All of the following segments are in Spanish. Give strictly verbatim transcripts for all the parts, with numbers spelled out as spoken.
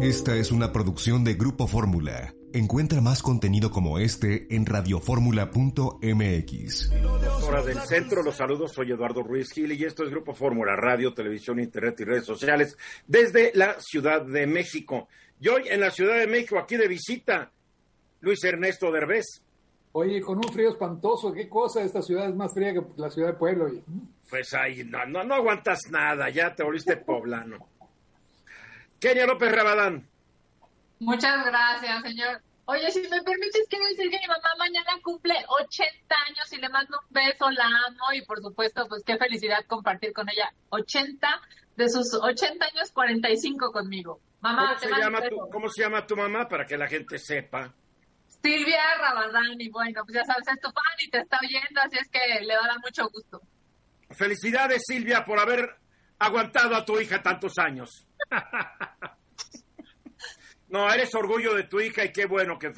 Esta es una producción de Grupo Fórmula. Encuentra más contenido como este en radiofórmula punto m x. Horas del centro, los saludos, soy Eduardo Ruiz Gil y esto es Grupo Fórmula, radio, televisión, internet y redes sociales desde la Ciudad de México. Y hoy en la Ciudad de México, aquí de visita, Luis Ernesto Derbez. Oye, con un frío espantoso, ¿qué cosa? Esta ciudad es más fría que la ciudad de Puebla, oye. Pues ahí no, no, no aguantas nada, ya te volviste poblano. Kenia López Rabadán. Muchas gracias, señor. Oye, si me permites, quiero decir que mi mamá mañana cumple ochenta años y le mando un beso, la amo y por supuesto, pues qué felicidad compartir con ella ochenta, de sus ochenta años, cuarenta y cinco conmigo. Mamá, ¿Cómo, te se llama tu, ¿Cómo se llama tu mamá para que la gente sepa? Silvia Rabadán, y bueno, pues ya sabes, es tu fan y te está oyendo, así es que le dará mucho gusto. Felicidades, Silvia, por haber aguantado a tu hija tantos años. No, eres orgullo de tu hija y qué bueno que,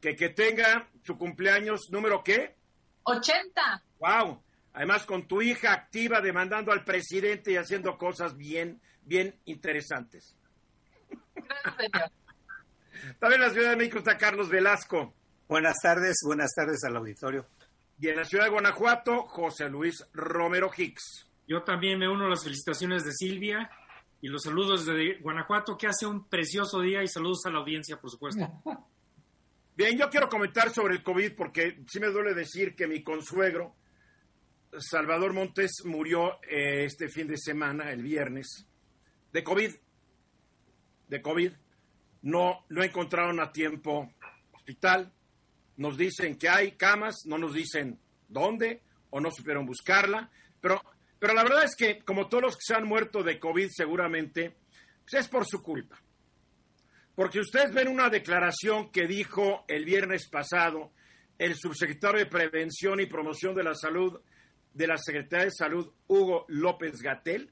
que, que tenga su cumpleaños, ¿número qué? ochenta. Wow. Además con tu hija activa demandando al presidente y haciendo cosas bien, bien interesantes. Gracias, señor. También en la Ciudad de México está Carlos Velasco. Buenas tardes, buenas tardes al auditorio. Y en la Ciudad de Guanajuato, José Luis Romero Hicks. Yo también me uno a las felicitaciones de Silvia. Y los saludos de Guanajuato, que hace un precioso día, y saludos a la audiencia, por supuesto. Bien, yo quiero comentar sobre el COVID, porque sí me duele decir que mi consuegro, Salvador Montes, murió eh, este fin de semana, el viernes, de COVID. De COVID. No, no encontraron a tiempo hospital. Nos dicen que hay camas, no nos dicen dónde, o no supieron buscarla, pero... Pero la verdad es que, como todos los que se han muerto de COVID seguramente, pues es por su culpa. Porque ustedes ven una declaración que dijo el viernes pasado el subsecretario de Prevención y Promoción de la Salud de la Secretaría de Salud, Hugo López-Gatell,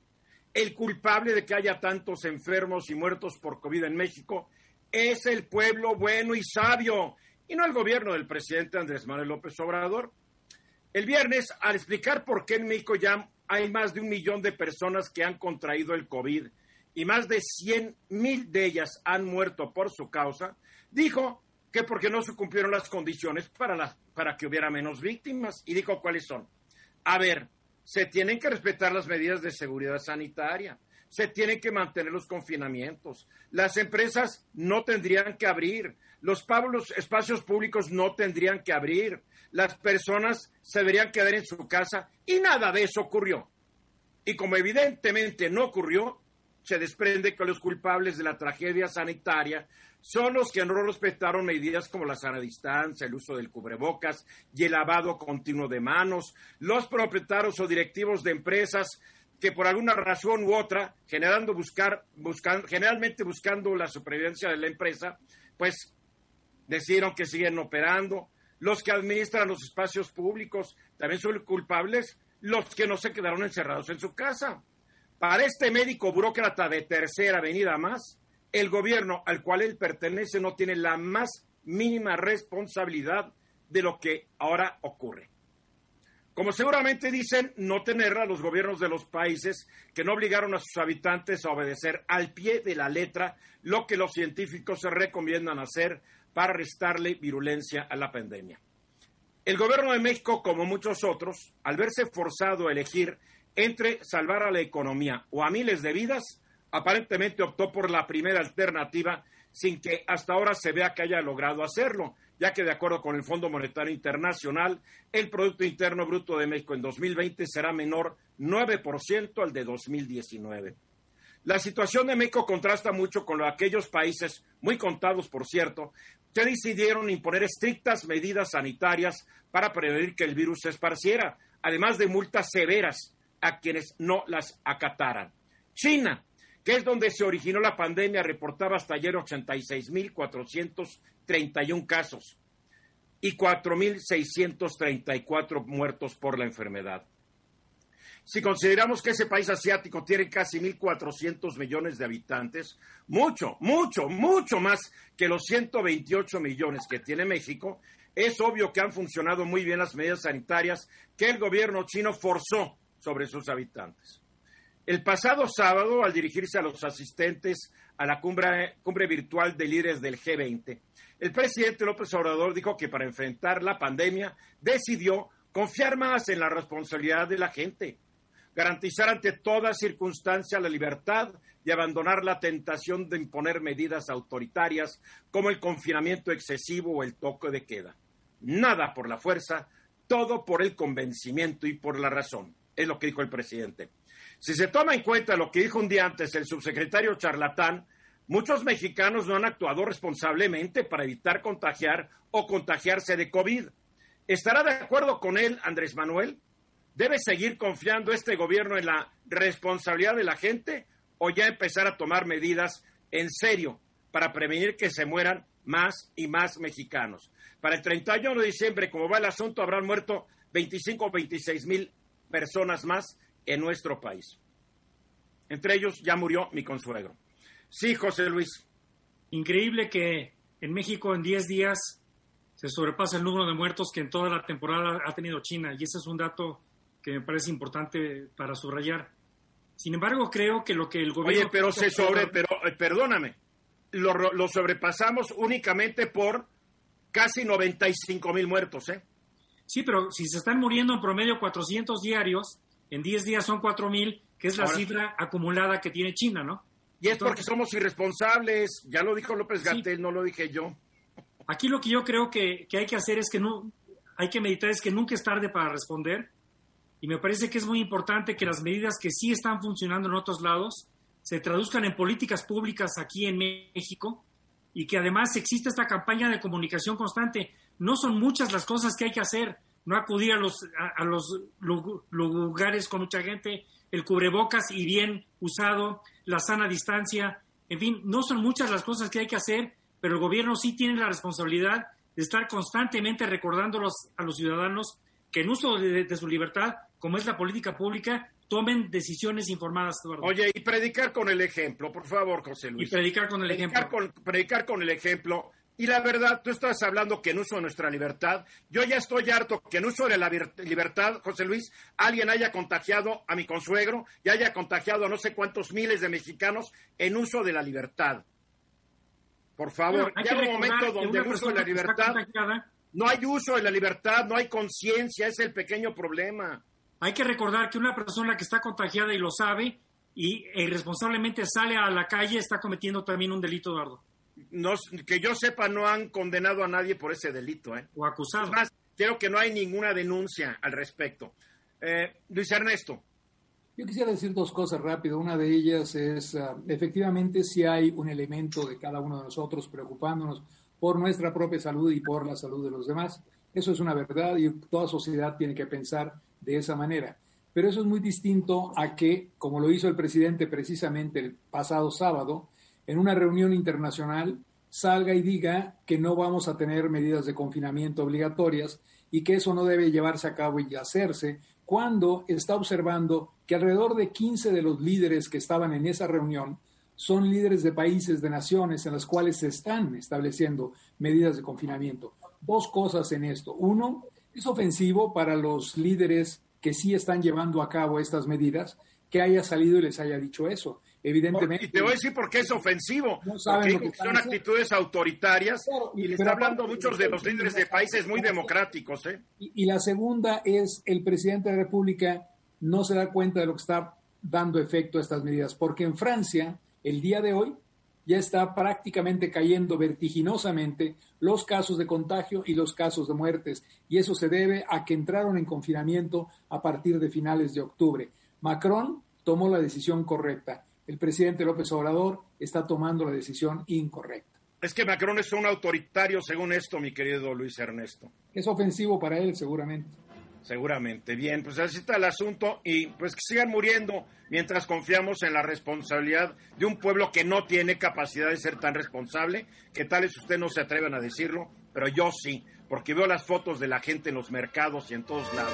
el culpable de que haya tantos enfermos y muertos por COVID en México es el pueblo bueno y sabio, y no el gobierno del presidente Andrés Manuel López Obrador. El viernes, al explicar por qué en México ya hay más de un millón de personas que han contraído el COVID y más de cien mil de ellas han muerto por su causa, dijo que porque no se cumplieron las condiciones para, la, para que hubiera menos víctimas. Y dijo cuáles son. A ver, se tienen que respetar las medidas de seguridad sanitaria, se tienen que mantener los confinamientos, las empresas no tendrían que abrir, los, los espacios públicos no tendrían que abrir, las personas se deberían quedar en su casa y nada de eso ocurrió. Y como evidentemente no ocurrió, se desprende que los culpables de la tragedia sanitaria son los que no respetaron medidas como la sana distancia, el uso del cubrebocas y el lavado continuo de manos, los propietarios o directivos de empresas que por alguna razón u otra, generando buscar, buscando, generalmente buscando la supervivencia de la empresa, pues decidieron que siguen operando. Los que administran los espacios públicos también son culpables, los que no se quedaron encerrados en su casa. Para este médico burócrata de tercera avenida más, el gobierno al cual él pertenece no tiene la más mínima responsabilidad de lo que ahora ocurre. Como seguramente dicen, no tenerla los gobiernos de los países que no obligaron a sus habitantes a obedecer al pie de la letra lo que los científicos se recomiendan hacer para restarle virulencia a la pandemia. El gobierno de México, como muchos otros, al verse forzado a elegir entre salvar a la economía o a miles de vidas, aparentemente optó por la primera alternativa sin que hasta ahora se vea que haya logrado hacerlo, ya que de acuerdo con el Fondo Monetario Internacional, el Producto Interno Bruto de México en dos mil veinte será menor nueve por ciento al de dos mil diecinueve. La situación de México contrasta mucho con aquellos países, muy contados por cierto, que decidieron imponer estrictas medidas sanitarias para prevenir que el virus se esparciera, además de multas severas a quienes no las acataran. China, que es donde se originó la pandemia, reportaba hasta ayer ochenta y seis mil cuatrocientos treinta y uno casos y cuatro mil seiscientos treinta y cuatro muertos por la enfermedad. Si consideramos que ese país asiático tiene casi mil cuatrocientos millones de habitantes, mucho, mucho, mucho más que los ciento veintiocho millones que tiene México, es obvio que han funcionado muy bien las medidas sanitarias que el gobierno chino forzó sobre sus habitantes. El pasado sábado, al dirigirse a los asistentes a la cumbre, cumbre virtual de líderes del G veinte, el presidente López Obrador dijo que para enfrentar la pandemia decidió confiar más en la responsabilidad de la gente, garantizar ante toda circunstancia la libertad y abandonar la tentación de imponer medidas autoritarias como el confinamiento excesivo o el toque de queda. Nada por la fuerza, todo por el convencimiento y por la razón, es lo que dijo el presidente. Si se toma en cuenta lo que dijo un día antes el subsecretario charlatán, muchos mexicanos no han actuado responsablemente para evitar contagiar o contagiarse de COVID. ¿Estará de acuerdo con él, Andrés Manuel? ¿Debe seguir confiando este gobierno en la responsabilidad de la gente o ya empezar a tomar medidas en serio para prevenir que se mueran más y más mexicanos? Para el treinta y uno de diciembre, como va el asunto, habrán muerto veinticinco o veintiséis mil personas más en nuestro país. Entre ellos ya murió mi consuegro. Sí, José Luis. Increíble que en México en diez días se sobrepasa el número de muertos que en toda la temporada ha tenido China, y ese es un dato que me parece importante para subrayar. Sin embargo, creo que lo que el gobierno... Oye, pero se sobre... pero perdóname, lo, lo sobrepasamos únicamente por casi noventa y cinco mil muertos, ¿eh? Sí, pero si se están muriendo en promedio cuatrocientos diarios, en diez días son cuatro mil, que es la Ahora, cifra acumulada que tiene China, ¿no? Y es Entonces, porque somos irresponsables, ya lo dijo López-Gatell, sí. No lo dije yo. Aquí lo que yo creo que, que hay que hacer es que no, hay que meditar es que nunca es tarde para responder, y me parece que es muy importante que las medidas que sí están funcionando en otros lados se traduzcan en políticas públicas aquí en México, y que además exista esta campaña de comunicación constante. No son muchas las cosas que hay que hacer: no acudir a los, a, a los lugares con mucha gente, el cubrebocas y bien usado, la sana distancia, en fin, no son muchas las cosas que hay que hacer, pero el gobierno sí tiene la responsabilidad de estar constantemente recordándolos a los ciudadanos que en uso de, de su libertad, como es la política pública, tomen decisiones informadas. Eduardo. Oye, y predicar con el ejemplo, por favor, José Luis. Y predicar con el predicar ejemplo. Con, predicar con el ejemplo. Y la verdad, tú estás hablando que en uso de nuestra libertad, yo ya estoy harto que en uso de la libertad, José Luis, alguien haya contagiado a mi consuegro y haya contagiado a no sé cuántos miles de mexicanos en uso de la libertad. Por favor, bueno, ya hay un momento donde el uso de la libertad, no hay uso de la libertad, no hay conciencia, es el pequeño problema. Hay que recordar que una persona que está contagiada y lo sabe y irresponsablemente sale a la calle está cometiendo también un delito, Eduardo. No, que yo sepa, no han condenado a nadie por ese delito, ¿eh? O acusado. Además, creo que no hay ninguna denuncia al respecto. Eh, Luis Ernesto. Yo quisiera decir dos cosas rápido. Una de ellas es, uh, efectivamente, si hay un elemento de cada uno de nosotros preocupándonos por nuestra propia salud y por la salud de los demás. Eso es una verdad y toda sociedad tiene que pensar de esa manera. Pero eso es muy distinto a que, como lo hizo el presidente precisamente el pasado sábado, en una reunión internacional salga y diga que no vamos a tener medidas de confinamiento obligatorias y que eso no debe llevarse a cabo y hacerse, cuando está observando que alrededor de quince de los líderes que estaban en esa reunión son líderes de países, de naciones en las cuales se están estableciendo medidas de confinamiento. Dos cosas en esto. Uno, es ofensivo para los líderes que sí están llevando a cabo estas medidas, que haya salido y les haya dicho eso. Evidentemente. Y te voy a decir por qué es ofensivo. No saben porque lo que son actitudes autoritarias, claro, y, y le está hablando aparte, muchos de los líderes de países muy democráticos, ¿eh? Y, y la segunda es el presidente de la República no se da cuenta de lo que está dando efecto a estas medidas, porque en Francia, el día de hoy, ya está prácticamente cayendo vertiginosamente los casos de contagio y los casos de muertes, y eso se debe a que entraron en confinamiento a partir de finales de octubre. Macron tomó la decisión correcta. El presidente López Obrador está tomando la decisión incorrecta. Es que Macron es un autoritario, según esto, mi querido Luis Ernesto. Es ofensivo para él, seguramente. Seguramente. Bien, pues así está el asunto y pues que sigan muriendo mientras confiamos en la responsabilidad de un pueblo que no tiene capacidad de ser tan responsable, que tal vez ustedes no se atrevan a decirlo, pero yo sí, porque veo las fotos de la gente en los mercados y en todos lados.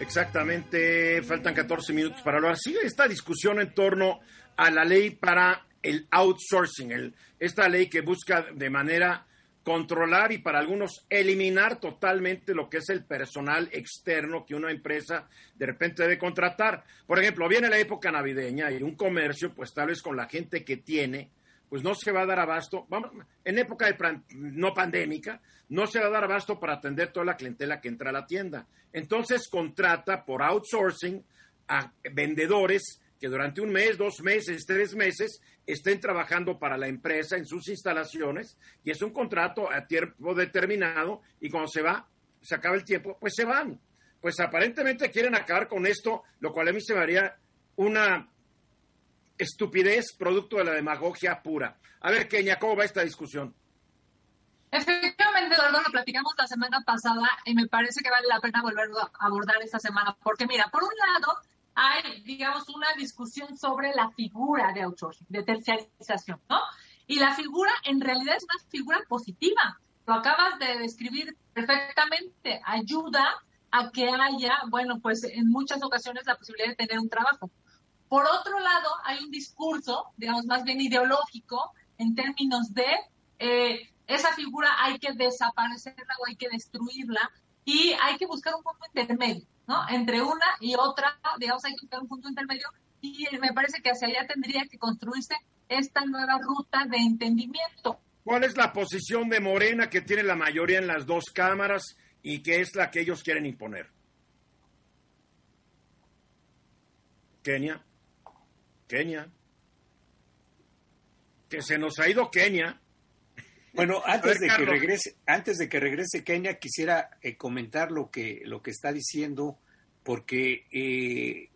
Exactamente, faltan catorce minutos para hablar. Sigue esta discusión en torno a la ley para el outsourcing, el, esta ley que busca de manera controlar y para algunos eliminar totalmente lo que es el personal externo que una empresa de repente debe contratar. Por ejemplo, viene la época navideña y un comercio, pues tal vez con la gente que tiene, pues no se va a dar abasto. Vamos, en época de plan, no pandémica, no se va a dar abasto para atender toda la clientela que entra a la tienda. Entonces contrata por outsourcing a vendedores que durante un mes, dos meses, tres meses, estén trabajando para la empresa en sus instalaciones, y es un contrato a tiempo determinado, y cuando se va, se acaba el tiempo, pues se van. Pues aparentemente quieren acabar con esto, lo cual a mí se me haría una estupidez producto de la demagogia pura. A ver, Kenia, ¿cómo va esta discusión? Efectivamente, Eduardo, lo platicamos la semana pasada, y me parece que vale la pena volverlo a abordar esta semana, porque mira, por un lado hay, digamos, una discusión sobre la figura de outsourcing, de terciarización, ¿no? Y la figura, en realidad, es una figura positiva. Lo acabas de describir perfectamente. Ayuda a que haya, bueno, pues en muchas ocasiones la posibilidad de tener un trabajo. Por otro lado, hay un discurso, digamos, más bien ideológico, en términos de eh, esa figura hay que desaparecerla o hay que destruirla, y hay que buscar un punto intermedio, ¿no? Entre una y otra, digamos, hay que buscar un punto intermedio, y me parece que hacia allá tendría que construirse esta nueva ruta de entendimiento. ¿Cuál es la posición de Morena, que tiene la mayoría en las dos cámaras y que es la que ellos quieren imponer? Kenia, Kenia, que se nos ha ido Kenia. Bueno, antes ver, de que regrese, antes de que regrese Kenia, quisiera eh, comentar lo que lo que está diciendo, porque eh,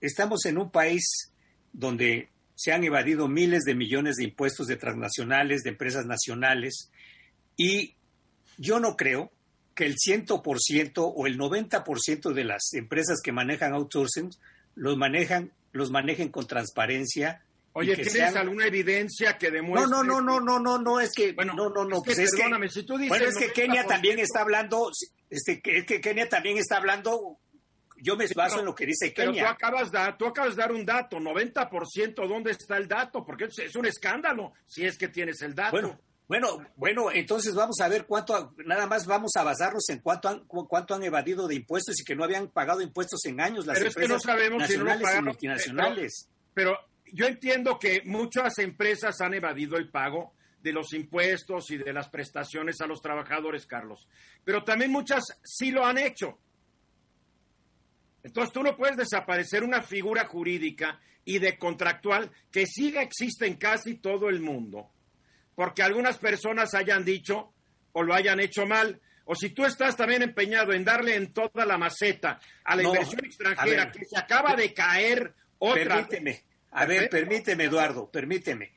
estamos en un país donde se han evadido miles de millones de impuestos de transnacionales, de empresas nacionales, y yo no creo que el cien por ciento o el noventa por ciento de las empresas que manejan outsourcing los manejan los manejen con transparencia. Oye, ¿tienes sean... alguna evidencia que demuestre? No, no, no, no, no, no, no, es que... Bueno, no, no, no, es pues que, es perdóname, que, si tú dices... Bueno, es que Kenia también está hablando, este, es que Kenia también está hablando, yo me baso pero, en lo que dice Kenia. Pero tú acabas, de, tú acabas de dar un dato, noventa por ciento, ¿dónde está el dato? Porque es un escándalo, si es que tienes el dato. Bueno, bueno, bueno, entonces vamos a ver cuánto, nada más vamos a basarnos en cuánto han, cuánto han evadido de impuestos y que no habían pagado impuestos en años las pero empresas es que no sabemos nacionales si no pagaron, y multinacionales. Pero... pero yo entiendo que muchas empresas han evadido el pago de los impuestos y de las prestaciones a los trabajadores, Carlos. Pero también muchas sí lo han hecho. Entonces tú no puedes desaparecer una figura jurídica y de contractual que siga existe en casi todo el mundo, porque algunas personas hayan dicho o lo hayan hecho mal. O si tú estás también empeñado en darle en toda la maceta a la no, inversión extranjera ver, que se acaba de caer otra. Permíteme. A ver, permíteme, Eduardo, permíteme.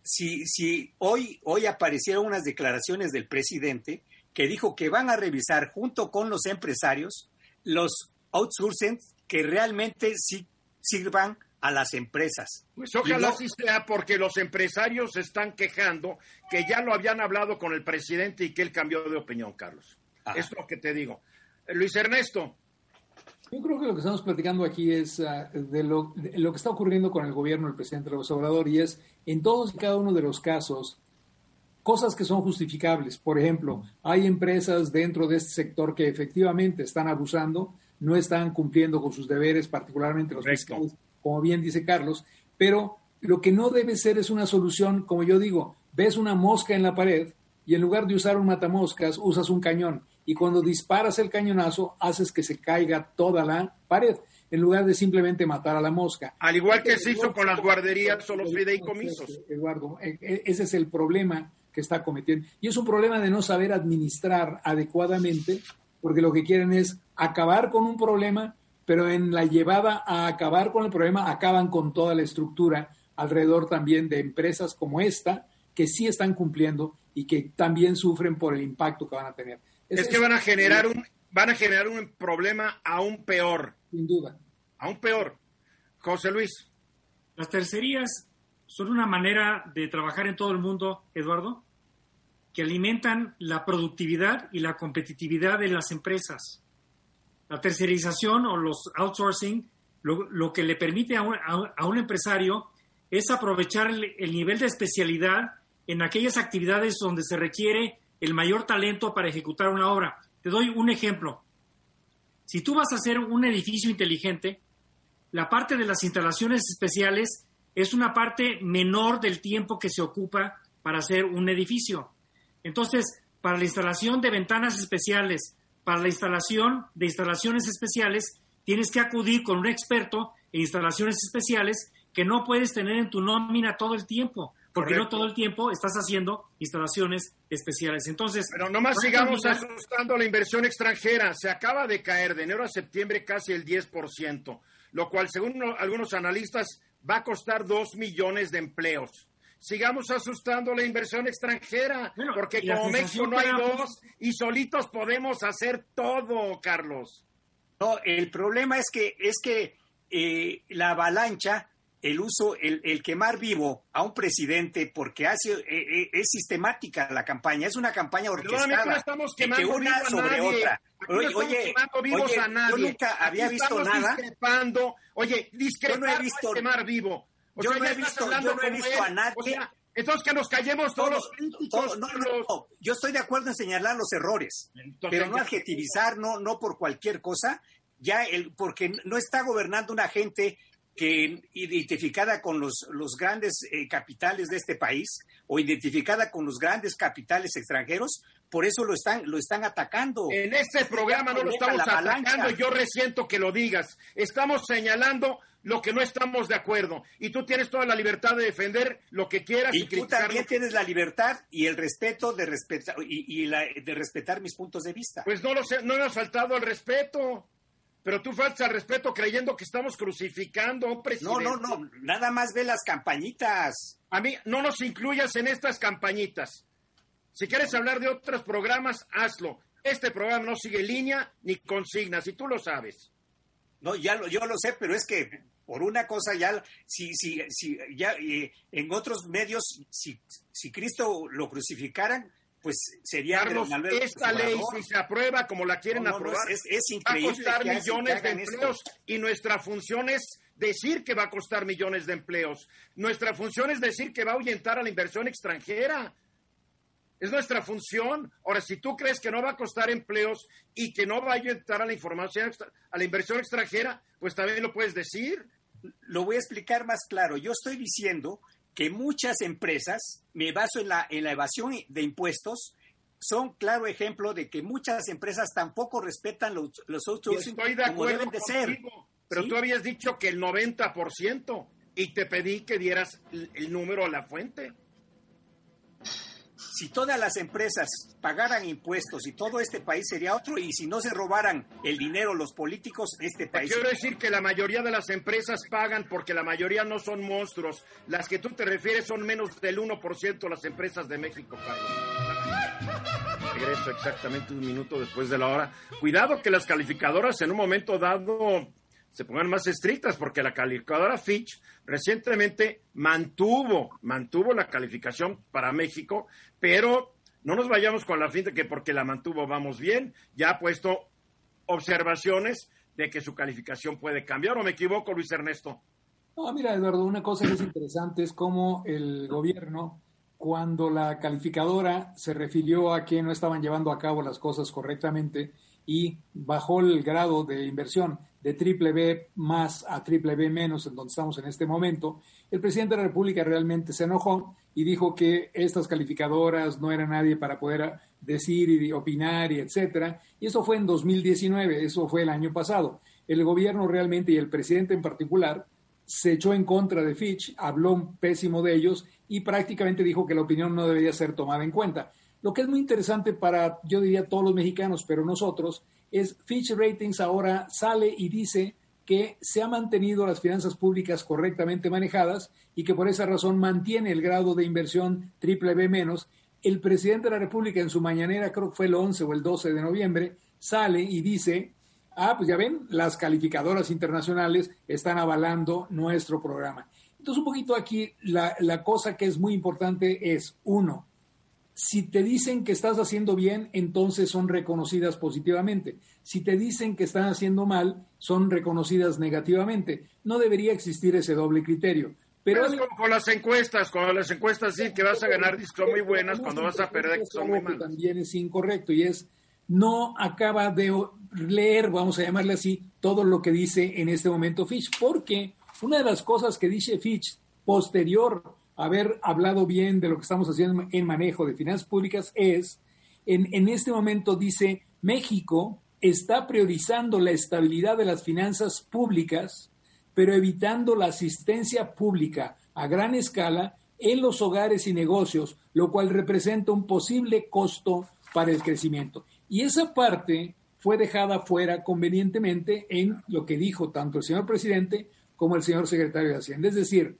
Si, si hoy, hoy aparecieron unas declaraciones del presidente que dijo que van a revisar junto con los empresarios los outsourcing que realmente sí sirvan a las empresas. Pues ojalá no... sí sea, porque los empresarios se están quejando que ya lo habían hablado con el presidente y que él cambió de opinión, Carlos. Ajá. Es lo que te digo. Luis Ernesto. Yo creo que lo que estamos platicando aquí es uh, de, lo, de lo que está ocurriendo con el gobierno del presidente López Obrador, y es en todos y cada uno de los casos cosas que son justificables. Por ejemplo, hay empresas dentro de este sector que efectivamente están abusando, no están cumpliendo con sus deberes, particularmente los fiscales, como bien dice Carlos, pero lo que no debe ser es una solución, como yo digo, ves una mosca en la pared y en lugar de usar un matamoscas, usas un cañón. Y cuando disparas el cañonazo, haces que se caiga toda la pared, en lugar de simplemente matar a la mosca. Al igual que se hizo con las guarderías o los fideicomisos. Eduardo, ese es el problema que está cometiendo. Y es un problema de no saber administrar adecuadamente, porque lo que quieren es acabar con un problema, pero en la llevada a acabar con el problema, acaban con toda la estructura alrededor también de empresas como esta, que sí están cumpliendo y que también sufren por el impacto que van a tener. Es, es que van a generar un van a generar un problema aún peor. Sin duda. Aún peor. José Luis. ¿Las tercerías son una manera de trabajar en todo el mundo, Eduardo, que alimentan la productividad y la competitividad de las empresas? La tercerización o los outsourcing, lo, lo que le permite a un, a, a un empresario es aprovechar el, el nivel de especialidad en aquellas actividades donde se requiere el mayor talento para ejecutar una obra. Te doy un ejemplo. Si tú vas a hacer un edificio inteligente, la parte de las instalaciones especiales es una parte menor del tiempo que se ocupa para hacer un edificio. Entonces, para la instalación de ventanas especiales, para la instalación de instalaciones especiales, tienes que acudir con un experto en instalaciones especiales que no puedes tener en tu nómina todo el tiempo, porque Correcto. No todo el tiempo estás haciendo instalaciones especiales. Entonces, pero nomás sigamos terminar... asustando a la inversión extranjera. Se acaba de caer de enero a septiembre casi el diez por ciento, lo cual, según algunos analistas, va a costar dos millones de empleos. Sigamos asustando la inversión extranjera, bueno, porque como México no hay dos y solitos podemos hacer todo, Carlos. No, el problema es que es que eh, la avalancha, el uso, el, el quemar vivo a un presidente, porque hace eh, es sistemática la campaña, es una campaña orquestada. Pero no estamos quemando que una sobre nadie. Otra. No oye, oye, vivos oye a nadie. Yo nunca había Aquí visto nada. Discrepando. Oye, discrepando no es quemar vivo. O yo, sea, no he visto, yo no he visto él. a nadie. O sea, entonces que nos callemos todos, todos los críticos. Todos, no, no, no. Yo estoy de acuerdo en señalar los errores, entonces, pero no adjetivizar, no, no por cualquier cosa, ya el, porque no está gobernando una gente que identificada con los, los grandes eh, capitales de este país o identificada con los grandes capitales extranjeros, por eso lo están lo están atacando. En este programa no lo estamos atacando, yo resiento que lo digas. Estamos señalando lo que no estamos de acuerdo y tú tienes toda la libertad de defender lo que quieras y, y tú también tienes la libertad y el respeto de respetar y, y la, de respetar mis puntos de vista. Pues no lo sé, no me has faltado al respeto. Pero tú faltas al respeto creyendo que estamos crucificando a un presidente. No, no, no, nada más ve las campañitas. A mí, no nos incluyas en estas campañitas. Si quieres hablar de otros programas, hazlo. Este programa no sigue línea ni consignas, y tú lo sabes. No, ya lo, yo lo sé, pero es que por una cosa ya, si, si, si ya eh, en otros medios, si, si Cristo lo crucificaran, pues sería... Carlos, esta ley, si se aprueba como la quieren no, no, aprobar, no, es, es increíble, va a costar millones de empleos esto. Y nuestra función es decir que va a costar millones de empleos. Nuestra función es decir que va a ahuyentar a la inversión extranjera. Es nuestra función. Ahora, si tú crees que no va a costar empleos y que no va a ahuyentar a la información a la inversión extranjera, pues también lo puedes decir. Lo voy a explicar más claro. Yo estoy diciendo... que muchas empresas, me baso en la, en la evasión de impuestos, son claro ejemplo de que muchas empresas tampoco respetan los, los outsourcing como deben de contigo, ser. Pero ¿sí? Tú habías dicho que el noventa por ciento y te pedí que dieras el, el número a la fuente. Si todas las empresas pagaran impuestos y todo este país sería otro, y si no se robaran el dinero los políticos, este país... Quiero decir que la mayoría de las empresas pagan porque la mayoría no son monstruos. Las que tú te refieres son menos del uno por ciento de las empresas de México pagan. Regreso exactamente un minuto después de la hora. Cuidado que las calificadoras en un momento dado se pongan más estrictas, porque la calificadora Fitch recientemente mantuvo, mantuvo la calificación para México, pero no nos vayamos con la finta que porque la mantuvo vamos bien, ya ha puesto observaciones de que su calificación puede cambiar, ¿o me equivoco, Luis Ernesto? No, mira, Eduardo, una cosa que es interesante es cómo el gobierno, cuando la calificadora se refirió a que no estaban llevando a cabo las cosas correctamente y bajó el grado de inversión de triple B más a triple B menos, en donde estamos en este momento, el presidente de la República realmente se enojó y dijo que estas calificadoras no era nadie para poder decir y opinar y etcétera. Y eso fue en dos mil diecinueve, eso fue el año pasado. El gobierno realmente y el presidente en particular se echó en contra de Fitch, habló pésimo de ellos y prácticamente dijo que la opinión no debería ser tomada en cuenta. Lo que es muy interesante para, yo diría, todos los mexicanos, pero nosotros, es Fitch Ratings ahora sale y dice que se han mantenido las finanzas públicas correctamente manejadas y que por esa razón mantiene el grado de inversión triple B menos, el presidente de la República en su mañanera, creo que fue el once o el doce de noviembre, sale y dice, ah, pues ya ven, las calificadoras internacionales están avalando nuestro programa. Entonces, un poquito aquí, la, la cosa que es muy importante es, uno, si te dicen que estás haciendo bien, entonces son reconocidas positivamente. Si te dicen que están haciendo mal, son reconocidas negativamente. No debería existir ese doble criterio. Pero, Pero es como con las encuestas. Cuando las encuestas dicen que vas a ganar, son muy buenas. Cuando vas a perder, son muy malas. También es incorrecto y es, no acaba de leer, vamos a llamarle así, todo lo que dice en este momento Fitch. Porque una de las cosas que dice Fitch posterior haber hablado bien de lo que estamos haciendo en manejo de finanzas públicas es, en, en este momento dice, México está priorizando la estabilidad de las finanzas públicas, pero evitando la asistencia pública a gran escala en los hogares y negocios, lo cual representa un posible costo para el crecimiento. Y esa parte fue dejada fuera convenientemente en lo que dijo tanto el señor presidente como el señor secretario de Hacienda. Es decir,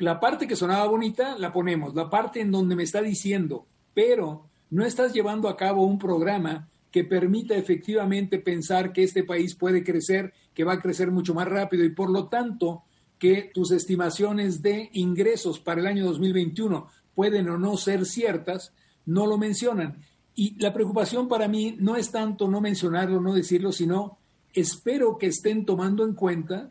la parte que sonaba bonita la ponemos, la parte en donde me está diciendo, pero no estás llevando a cabo un programa que permita efectivamente pensar que este país puede crecer, que va a crecer mucho más rápido y por lo tanto que tus estimaciones de ingresos para el año dos mil veintiuno pueden o no ser ciertas, no lo mencionan. Y la preocupación para mí no es tanto no mencionarlo, no decirlo, sino espero que estén tomando en cuenta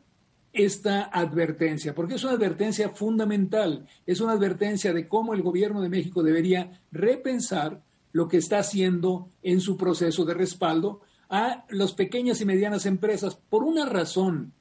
esta advertencia, porque es una advertencia fundamental, es una advertencia de cómo el gobierno de México debería repensar lo que está haciendo en su proceso de respaldo a las pequeñas y medianas empresas, por una razón.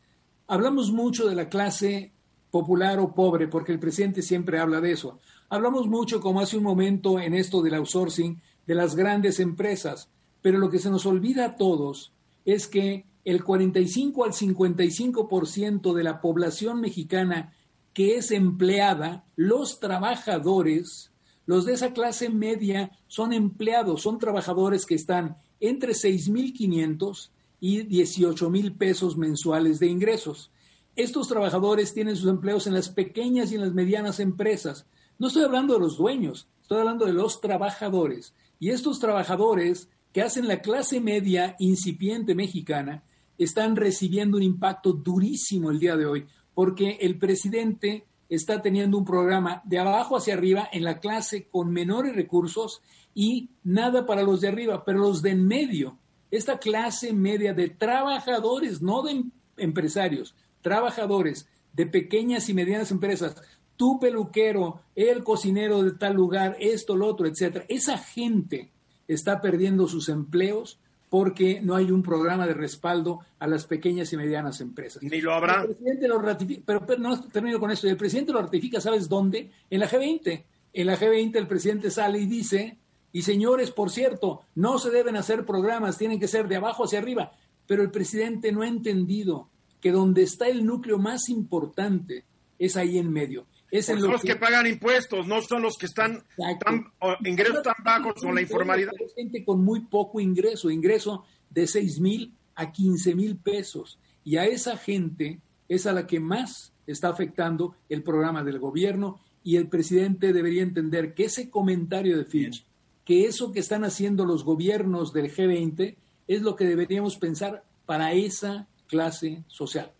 Hablamos mucho de la clase popular o pobre, porque el presidente siempre habla de eso. Hablamos mucho, como hace un momento, en esto del outsourcing, de las grandes empresas, pero lo que se nos olvida a todos es que el cuarenta y cinco al cincuenta y cinco por ciento de la población mexicana que es empleada, los trabajadores, los de esa clase media son empleados, son trabajadores que están entre seis mil quinientos y dieciocho mil pesos mensuales de ingresos. Estos trabajadores tienen sus empleos en las pequeñas y en las medianas empresas. No estoy hablando de los dueños, estoy hablando de los trabajadores. Y estos trabajadores que hacen la clase media incipiente mexicana están recibiendo un impacto durísimo el día de hoy, porque el presidente está teniendo un programa de abajo hacia arriba en la clase con menores recursos y nada para los de arriba, pero los de en medio, esta clase media de trabajadores, no de empresarios, trabajadores de pequeñas y medianas empresas, tu peluquero, el cocinero de tal lugar, esto, lo otro, etcétera. Esa gente está perdiendo sus empleos porque no hay un programa de respaldo a las pequeñas y medianas empresas. Ni lo habrá. El presidente lo ratifica, pero, pero no termino con esto. El presidente lo ratifica, ¿sabes dónde? En la G veinte. En la G veinte el presidente sale y dice, y señores, por cierto, no se deben hacer programas, tienen que ser de abajo hacia arriba. Pero el presidente no ha entendido que donde está el núcleo más importante es ahí en medio. Es pues en son los que... que pagan impuestos, no son los que están tan, oh, ingresos tan bajos o la informalidad. Hay gente con muy poco ingreso, ingreso de seis mil a quince mil pesos. Y a esa gente es a la que más está afectando el programa del gobierno y el presidente debería entender que ese comentario de Fitch, bien, que eso que están haciendo los gobiernos del G veinte es lo que deberíamos pensar para esa clase social.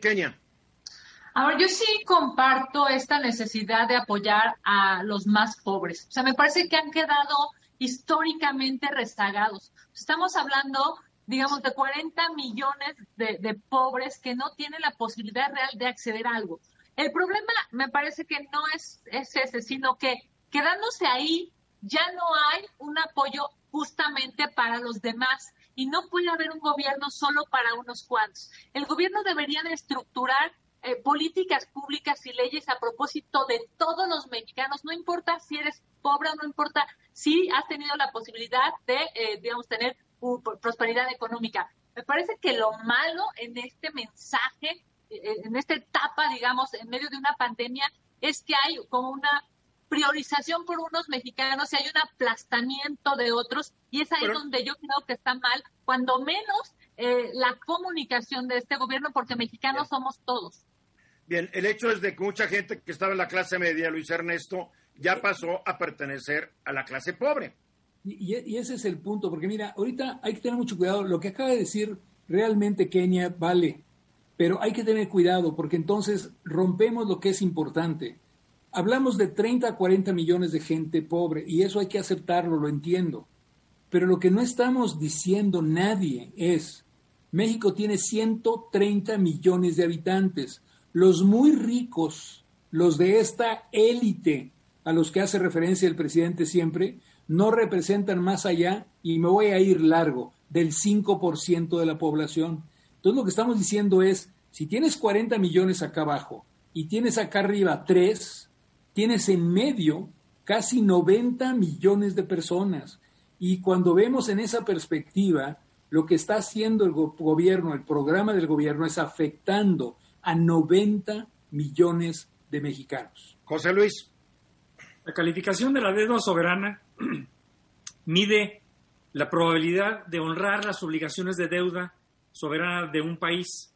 Kenia. Ahora, yo sí comparto esta necesidad de apoyar a los más pobres. O sea, me parece que han quedado históricamente rezagados. Estamos hablando, digamos, de cuarenta millones de, de pobres que no tienen la posibilidad real de acceder a algo. El problema, me parece que no es, es ese, sino que quedándose ahí, ya no hay un apoyo justamente para los demás. Y no puede haber un gobierno solo para unos cuantos. El gobierno debería de estructurar Eh, políticas públicas y leyes a propósito de todos los mexicanos, no importa si eres pobre o no importa si has tenido la posibilidad de, eh, digamos, tener uh, prosperidad económica. Me parece que lo malo en este mensaje, eh, en esta etapa, digamos, en medio de una pandemia, es que hay como una priorización por unos mexicanos y hay un aplastamiento de otros, y es ahí Pero... donde yo creo que está mal, cuando menos eh, la comunicación de este gobierno, porque mexicanos Bien. somos todos. Bien, el hecho es de que mucha gente que estaba en la clase media, Luis Ernesto, ya pasó a pertenecer a la clase pobre. Y, y ese es el punto, porque mira, ahorita hay que tener mucho cuidado. Lo que acaba de decir realmente Kenia vale, pero hay que tener cuidado porque entonces rompemos lo que es importante. Hablamos de treinta a cuarenta millones de gente pobre y eso hay que aceptarlo, lo entiendo. Pero lo que no estamos diciendo nadie es, México tiene ciento treinta millones de habitantes. Los muy ricos, los de esta élite a los que hace referencia el presidente siempre, no representan más allá, y me voy a ir largo, del cinco por ciento de la población. Entonces lo que estamos diciendo es, si tienes cuarenta millones acá abajo y tienes acá arriba tres, tienes en medio casi noventa millones de personas. Y cuando vemos en esa perspectiva, lo que está haciendo el go- gobierno, el programa del gobierno, es afectando a noventa millones de mexicanos. José Luis. La calificación de la deuda soberana mide la probabilidad de honrar las obligaciones de deuda soberana de un país.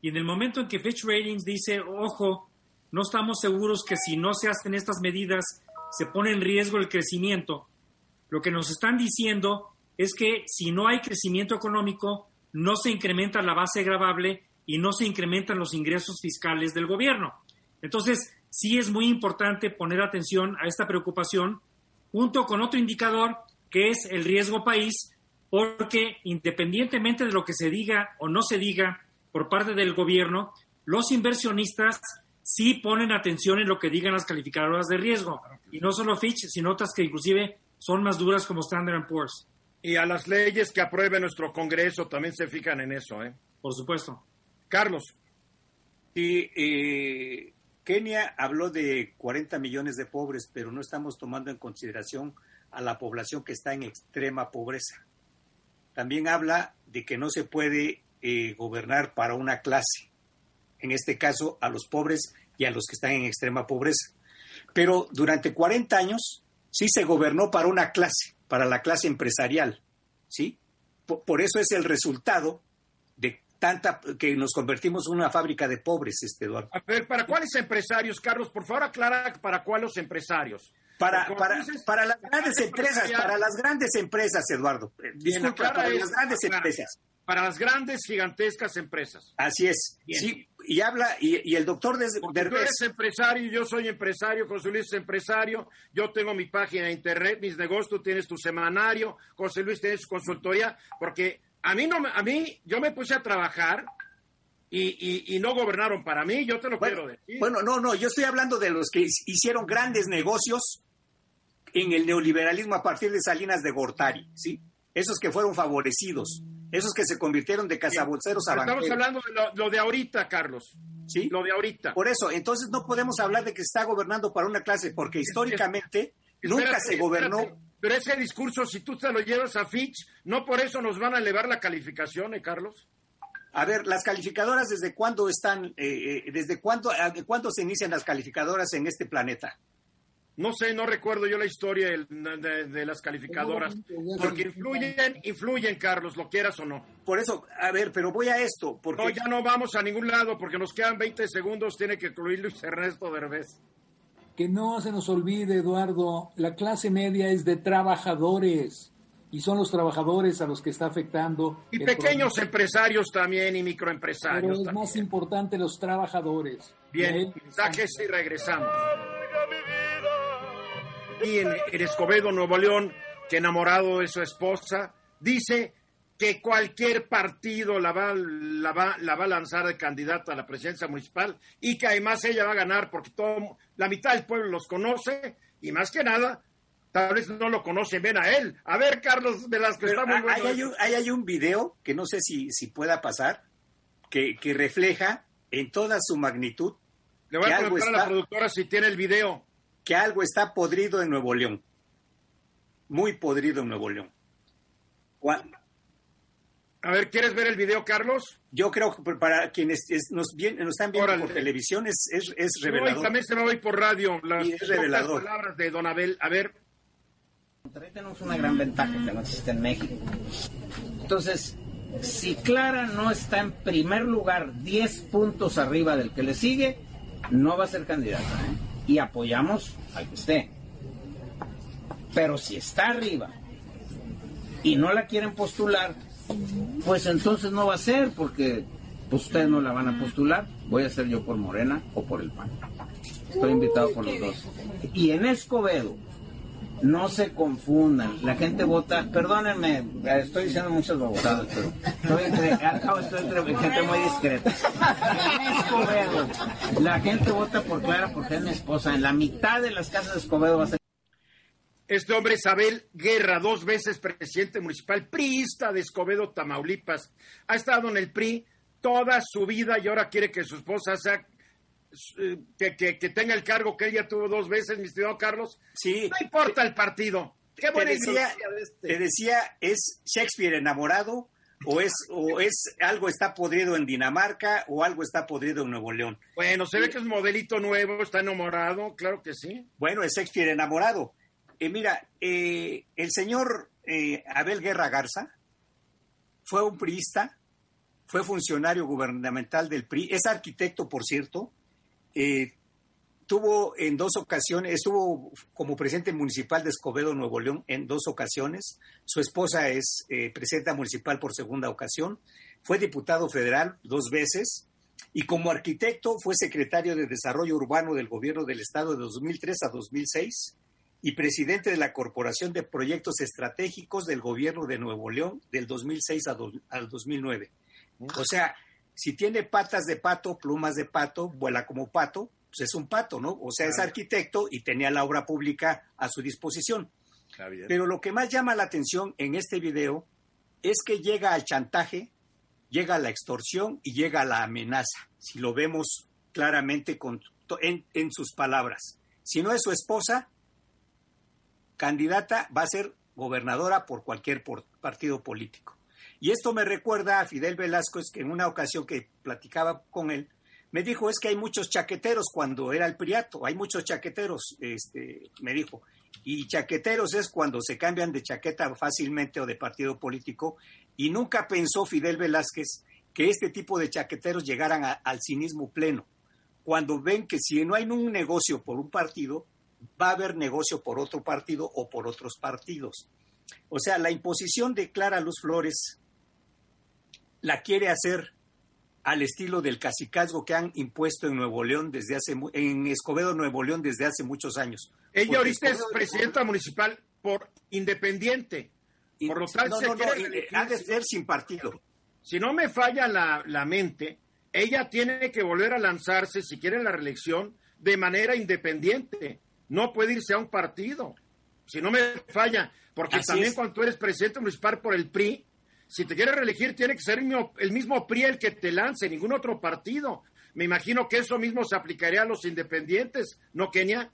Y en el momento en que Fitch Ratings dice, ojo, no estamos seguros que si no se hacen estas medidas se pone en riesgo el crecimiento, lo que nos están diciendo es que si no hay crecimiento económico, no se incrementa la base gravable y no se incrementan los ingresos fiscales del gobierno. Entonces, sí es muy importante poner atención a esta preocupación, junto con otro indicador que es el riesgo país, porque independientemente de lo que se diga o no se diga por parte del gobierno, los inversionistas sí ponen atención en lo que digan las calificadoras de riesgo, y no solo Fitch, sino otras que inclusive son más duras como Standard and Poor's. Y a las leyes que apruebe nuestro Congreso también se fijan en eso, ¿eh? Por supuesto. Carlos. Y, y Kenia habló de cuarenta millones de pobres, pero no estamos tomando en consideración a la población que está en extrema pobreza. También habla de que no se puede eh, gobernar para una clase, en este caso a los pobres y a los que están en extrema pobreza. Pero durante cuarenta años... sí se gobernó para una clase, para la clase empresarial, ¿sí? Por, por eso es el resultado de tanta que nos convertimos en una fábrica de pobres, este Eduardo. A ver, ¿para cuáles empresarios, Carlos? Por favor, aclara para cuáles empresarios. Para para dices, para las grandes empresas, para las grandes empresas, Eduardo. Disculpa, para es, las grandes para, empresas. Para las grandes, gigantescas empresas. Así es. Bien. Sí, y habla y, y el doctor Derbez. Tú eres empresario, yo soy empresario, José Luis es empresario, yo tengo mi página de internet, mis negocios, tú tienes tu semanario, José Luis tienes su consultoría, porque a mí no a mí yo me puse a trabajar. Y, y, y no gobernaron para mí, yo te lo bueno, quiero decir. Bueno, no, no, yo estoy hablando de los que hicieron grandes negocios en el neoliberalismo a partir de Salinas de Gortari, ¿sí? Esos que fueron favorecidos, esos que se convirtieron de cazabolseros a banqueros. Estamos hablando de lo, lo de ahorita, Carlos. Sí. Lo de ahorita. Por eso, entonces no podemos hablar de que se está gobernando para una clase, porque históricamente es, es, nunca espérate, se gobernó. Espérate. Pero ese discurso, si tú te lo llevas a Fitch, ¿no por eso nos van a elevar la calificación, eh, Carlos? A ver, las calificadoras, ¿desde cuándo están, eh, desde cuándo, eh, cuándo se inician las calificadoras en este planeta? No sé, no recuerdo yo la historia de, de, de las calificadoras, porque influyen, influyen, Carlos, lo quieras o no. Por eso, a ver, pero voy a esto. Porque... No, ya no vamos a ningún lado, porque nos quedan veinte segundos, tiene que incluir Luis Ernesto Derbez. Que no se nos olvide, Eduardo, la clase media es de trabajadores. Y son los trabajadores a los que está afectando. Y pequeños problema. Empresarios también y microempresarios. Pero es también. Más importante los trabajadores. Bien, mensajes y regresamos. Y en, en Escobedo, Nuevo León, que enamorado de su esposa, dice que cualquier partido la va, la va, la va a lanzar de candidata a la presidencia municipal y que además ella va a ganar porque todo, la mitad del pueblo los conoce y más que nada... Tal vez no lo conocen bien a él. A ver, Carlos Velasco, está muy bueno. Ahí hay, un, ahí hay un video que no sé si, si pueda pasar, que, que refleja en toda su magnitud. Le voy a preguntar a la productora si tiene el video. Que algo está podrido en Nuevo León. Muy podrido en Nuevo León. Juan. A ver, ¿quieres ver el video, Carlos? Yo creo que para quienes es, nos, bien, nos están viendo Órale. Por televisión es, es, es revelador. No, y también se me voy por radio. Las y es revelador. Palabras de Don Abel. A ver. Monterrey tenemos una gran ventaja que no existe en México. Entonces, si Clara no está en primer lugar diez puntos arriba del que le sigue, no va a ser candidata, ¿eh? y apoyamos al que esté. Pero si está arriba y no la quieren postular, pues entonces no va a ser, porque pues ustedes no la van a postular. Voy a hacer yo por Morena o por el P A N. Estoy invitado por los dos. Y en Escobedo, no se confundan, la gente vota, perdónenme, estoy diciendo muchas babosadas, pero estoy entre, acabo, estoy entre gente muy discreta. En Escobedo, la gente vota por Clara porque es mi esposa. En la mitad de las casas de Escobedo va a ser. Este hombre es Abel Guerra, dos veces presidente municipal, priista de Escobedo, Tamaulipas. Ha estado en el P R I toda su vida y ahora quiere que su esposa sea... Que, que, que tenga el cargo que ella tuvo dos veces, mi estimado Carlos. Sí. No importa el partido. Qué buena te decía, de este. Te decía, ¿es Shakespeare enamorado? ¿O es o es algo está podrido en Dinamarca? ¿O algo está podrido en Nuevo León? Bueno, se sí. ve que es modelito nuevo, está enamorado, claro que sí. Bueno, es Shakespeare enamorado. Eh, mira, eh, el señor eh, Abel Guerra Garza fue un priista, fue funcionario gubernamental del P R I, es arquitecto, por cierto. Eh, tuvo en dos ocasiones, estuvo como presidente municipal de Escobedo, Nuevo León, en dos ocasiones. Su esposa es eh, presidenta municipal por segunda ocasión. Fue diputado federal dos veces. Y como arquitecto fue secretario de Desarrollo Urbano del Gobierno del Estado de dos mil tres a dos mil seis y presidente de la Corporación de Proyectos Estratégicos del Gobierno de Nuevo León del dos mil seis a do, al dos mil nueve. O sea... Si tiene patas de pato, plumas de pato, vuela como pato, pues es un pato, ¿no? O sea, claro. Es arquitecto y tenía la obra pública a su disposición. Está bien. Pero lo que más llama la atención en este video es que llega al chantaje, llega a la extorsión y llega a la amenaza. Si lo vemos claramente con, en, en sus palabras. Si no es su esposa, candidata, va a ser gobernadora por cualquier por, partido político. Y esto me recuerda a Fidel Velasco, que en una ocasión que platicaba con él, me dijo, es que hay muchos chaqueteros cuando era el priato, hay muchos chaqueteros, este, me dijo. Y chaqueteros es cuando se cambian de chaqueta fácilmente o de partido político. Y nunca pensó Fidel Velázquez que este tipo de chaqueteros llegaran a, al cinismo pleno. Cuando ven que si no hay un negocio por un partido, va a haber negocio por otro partido o por otros partidos. O sea, la imposición de Clara Luz Flores... la quiere hacer al estilo del cacicazgo que han impuesto en Nuevo León desde hace en Escobedo, Nuevo León desde hace muchos años. Ella ahorita es presidenta municipal por independiente. Por lo tanto, no, no, no, ha de ser sin partido. Si no me falla la, la mente, ella tiene que volver a lanzarse si quiere la reelección de manera independiente. No puede irse a un partido. Si no me falla, porque así también es. Cuando tú eres presidente municipal por el P R I, si te quieres reelegir, tiene que ser el mismo P R I el que te lance, ningún otro partido. Me imagino que eso mismo se aplicaría a los independientes, ¿no, Kenia?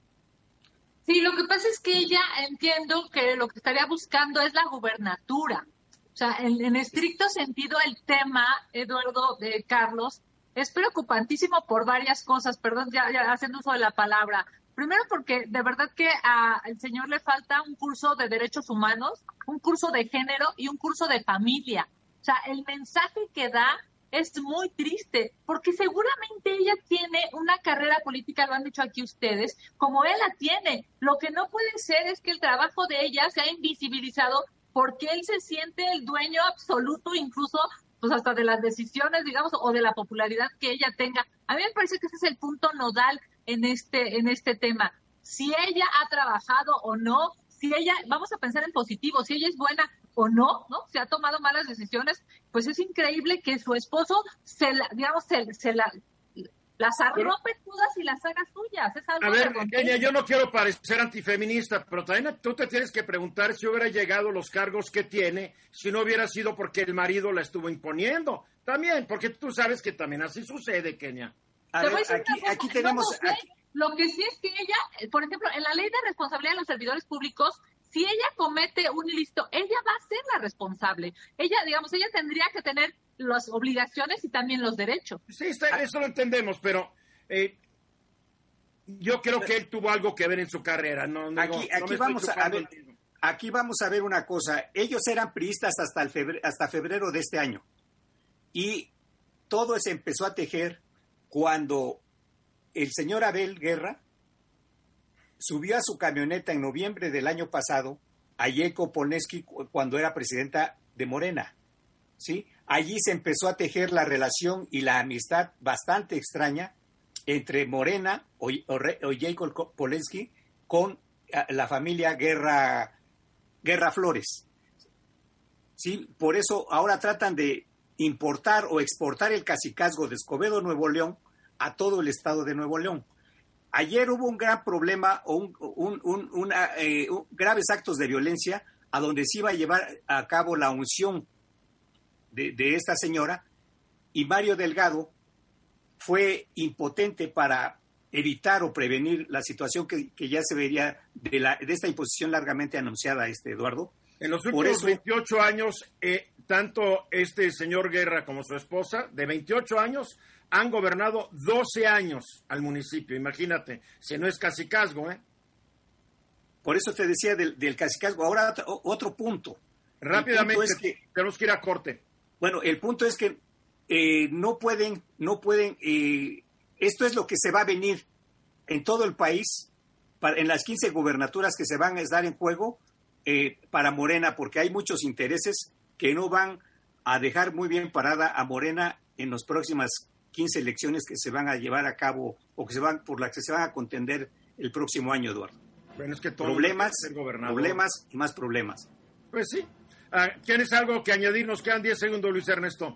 Sí, lo que pasa es que ella entiendo que lo que estaría buscando es la gubernatura. O sea, en, en estricto sentido el tema, Eduardo, de Carlos, es preocupantísimo por varias cosas, perdón, ya, ya haciendo uso de la palabra. Primero porque de verdad que al señor le falta un curso de derechos humanos, un curso de género y un curso de familia. O sea, el mensaje que da es muy triste, porque seguramente ella tiene una carrera política, lo han dicho aquí ustedes, como él la tiene. Lo que no puede ser es que el trabajo de ella se ha invisibilizado porque él se siente el dueño absoluto, incluso pues hasta de las decisiones, digamos, o de la popularidad que ella tenga. A mí me parece que ese es el punto nodal en este en este tema. Si ella ha trabajado o no, si ella, vamos a pensar en positivo, si ella es buena o no, ¿no? Si ha tomado malas decisiones, pues es increíble que su esposo se la, digamos, se, se la las arrope todas y las haga suyas. Es algo a ver, Kenia, yo no quiero parecer antifeminista, pero también tú te tienes que preguntar si hubiera llegado los cargos que tiene, si no hubiera sido porque el marido la estuvo imponiendo. También, porque tú sabes que también así sucede, Kenia. A ver, aquí, aquí tenemos... No, no sé, aquí. Lo que sí es que ella, por ejemplo, en la ley de responsabilidad de los servidores públicos, si ella comete un ilícito, ella va a ser la responsable. Ella, digamos, ella tendría que tener las obligaciones y también los derechos. Sí, está, eso lo entendemos, pero eh, yo creo que él tuvo algo que ver en su carrera. No, no, aquí, no aquí, vamos a ver, aquí vamos a ver una cosa. Ellos eran priistas hasta, el febrero, hasta febrero de este año. Y todo se empezó a tejer cuando el señor Abel Guerra subió a su camioneta en noviembre del año pasado a Jacob Polensky cuando era presidenta de Morena, ¿sí? Allí se empezó a tejer la relación y la amistad bastante extraña entre Morena o, o, o Jacob Polensky con la familia Guerra, Guerra Flores. ¿Sí? Por eso ahora tratan de importar o exportar el cacicazgo de Escobedo, Nuevo León, a todo el estado de Nuevo León. Ayer hubo un gran problema o un, un, un, una, eh, un, graves actos de violencia a donde se iba a llevar a cabo la unción de, de esta señora, y Mario Delgado fue impotente para evitar o prevenir la situación que, que ya se vería de, la, de esta imposición largamente anunciada, este Eduardo. En los últimos Por eso, veintiocho años, eh, tanto este señor Guerra como su esposa, de veintiocho años, han gobernado doce años al municipio. Imagínate, si no es cacicazgo, ¿eh? Por eso te decía del, del cacicazgo. Ahora otro punto. Rápidamente, punto es que, tenemos que ir a corte. Bueno, el punto es que eh, no pueden, no pueden... Eh, esto es lo que se va a venir en todo el país, para, en las quince gubernaturas que se van a estar en juego, Eh, para Morena, porque hay muchos intereses que no van a dejar muy bien parada a Morena en las próximas quince elecciones que se van a llevar a cabo o que se van por las que se van a contender el próximo año, Eduardo. Bueno, es que todo problemas, problemas y más problemas. Pues sí. ¿Tienes algo que añadir? Nos quedan diez segundos, Luis Ernesto.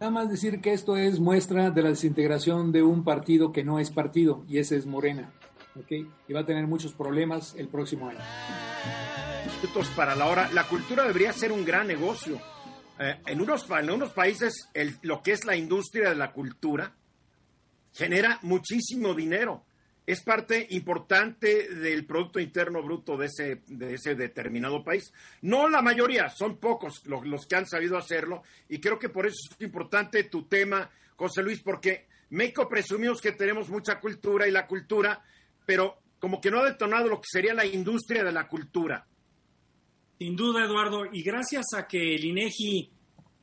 Nada más decir que esto es muestra de la desintegración de un partido que no es partido, y ese es Morena. ¿Okay? Y va a tener muchos problemas el próximo año. Para la hora, la cultura debería ser un gran negocio. Eh, en, unos, en unos países, el, lo que es la industria de la cultura genera muchísimo dinero. Es parte importante del Producto Interno Bruto de ese, de ese determinado país. No la mayoría, son pocos los, los que han sabido hacerlo, y creo que por eso es importante tu tema, José Luis, porque México presumimos que tenemos mucha cultura y la cultura, pero como que no ha detonado lo que sería la industria de la cultura. Sin duda, Eduardo, y gracias a que el INEGI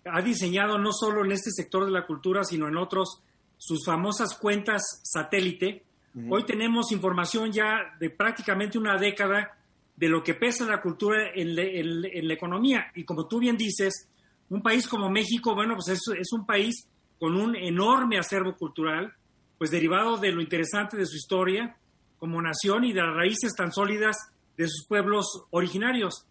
ha diseñado no solo en este sector de la cultura, sino en otros, sus famosas cuentas satélite, uh-huh. Hoy tenemos información ya de prácticamente una década de lo que pesa la cultura en, le, en, en la economía. Y como tú bien dices, un país como México, bueno, pues es, es un país con un enorme acervo cultural, pues derivado de lo interesante de su historia como nación y de las raíces tan sólidas de sus pueblos originarios.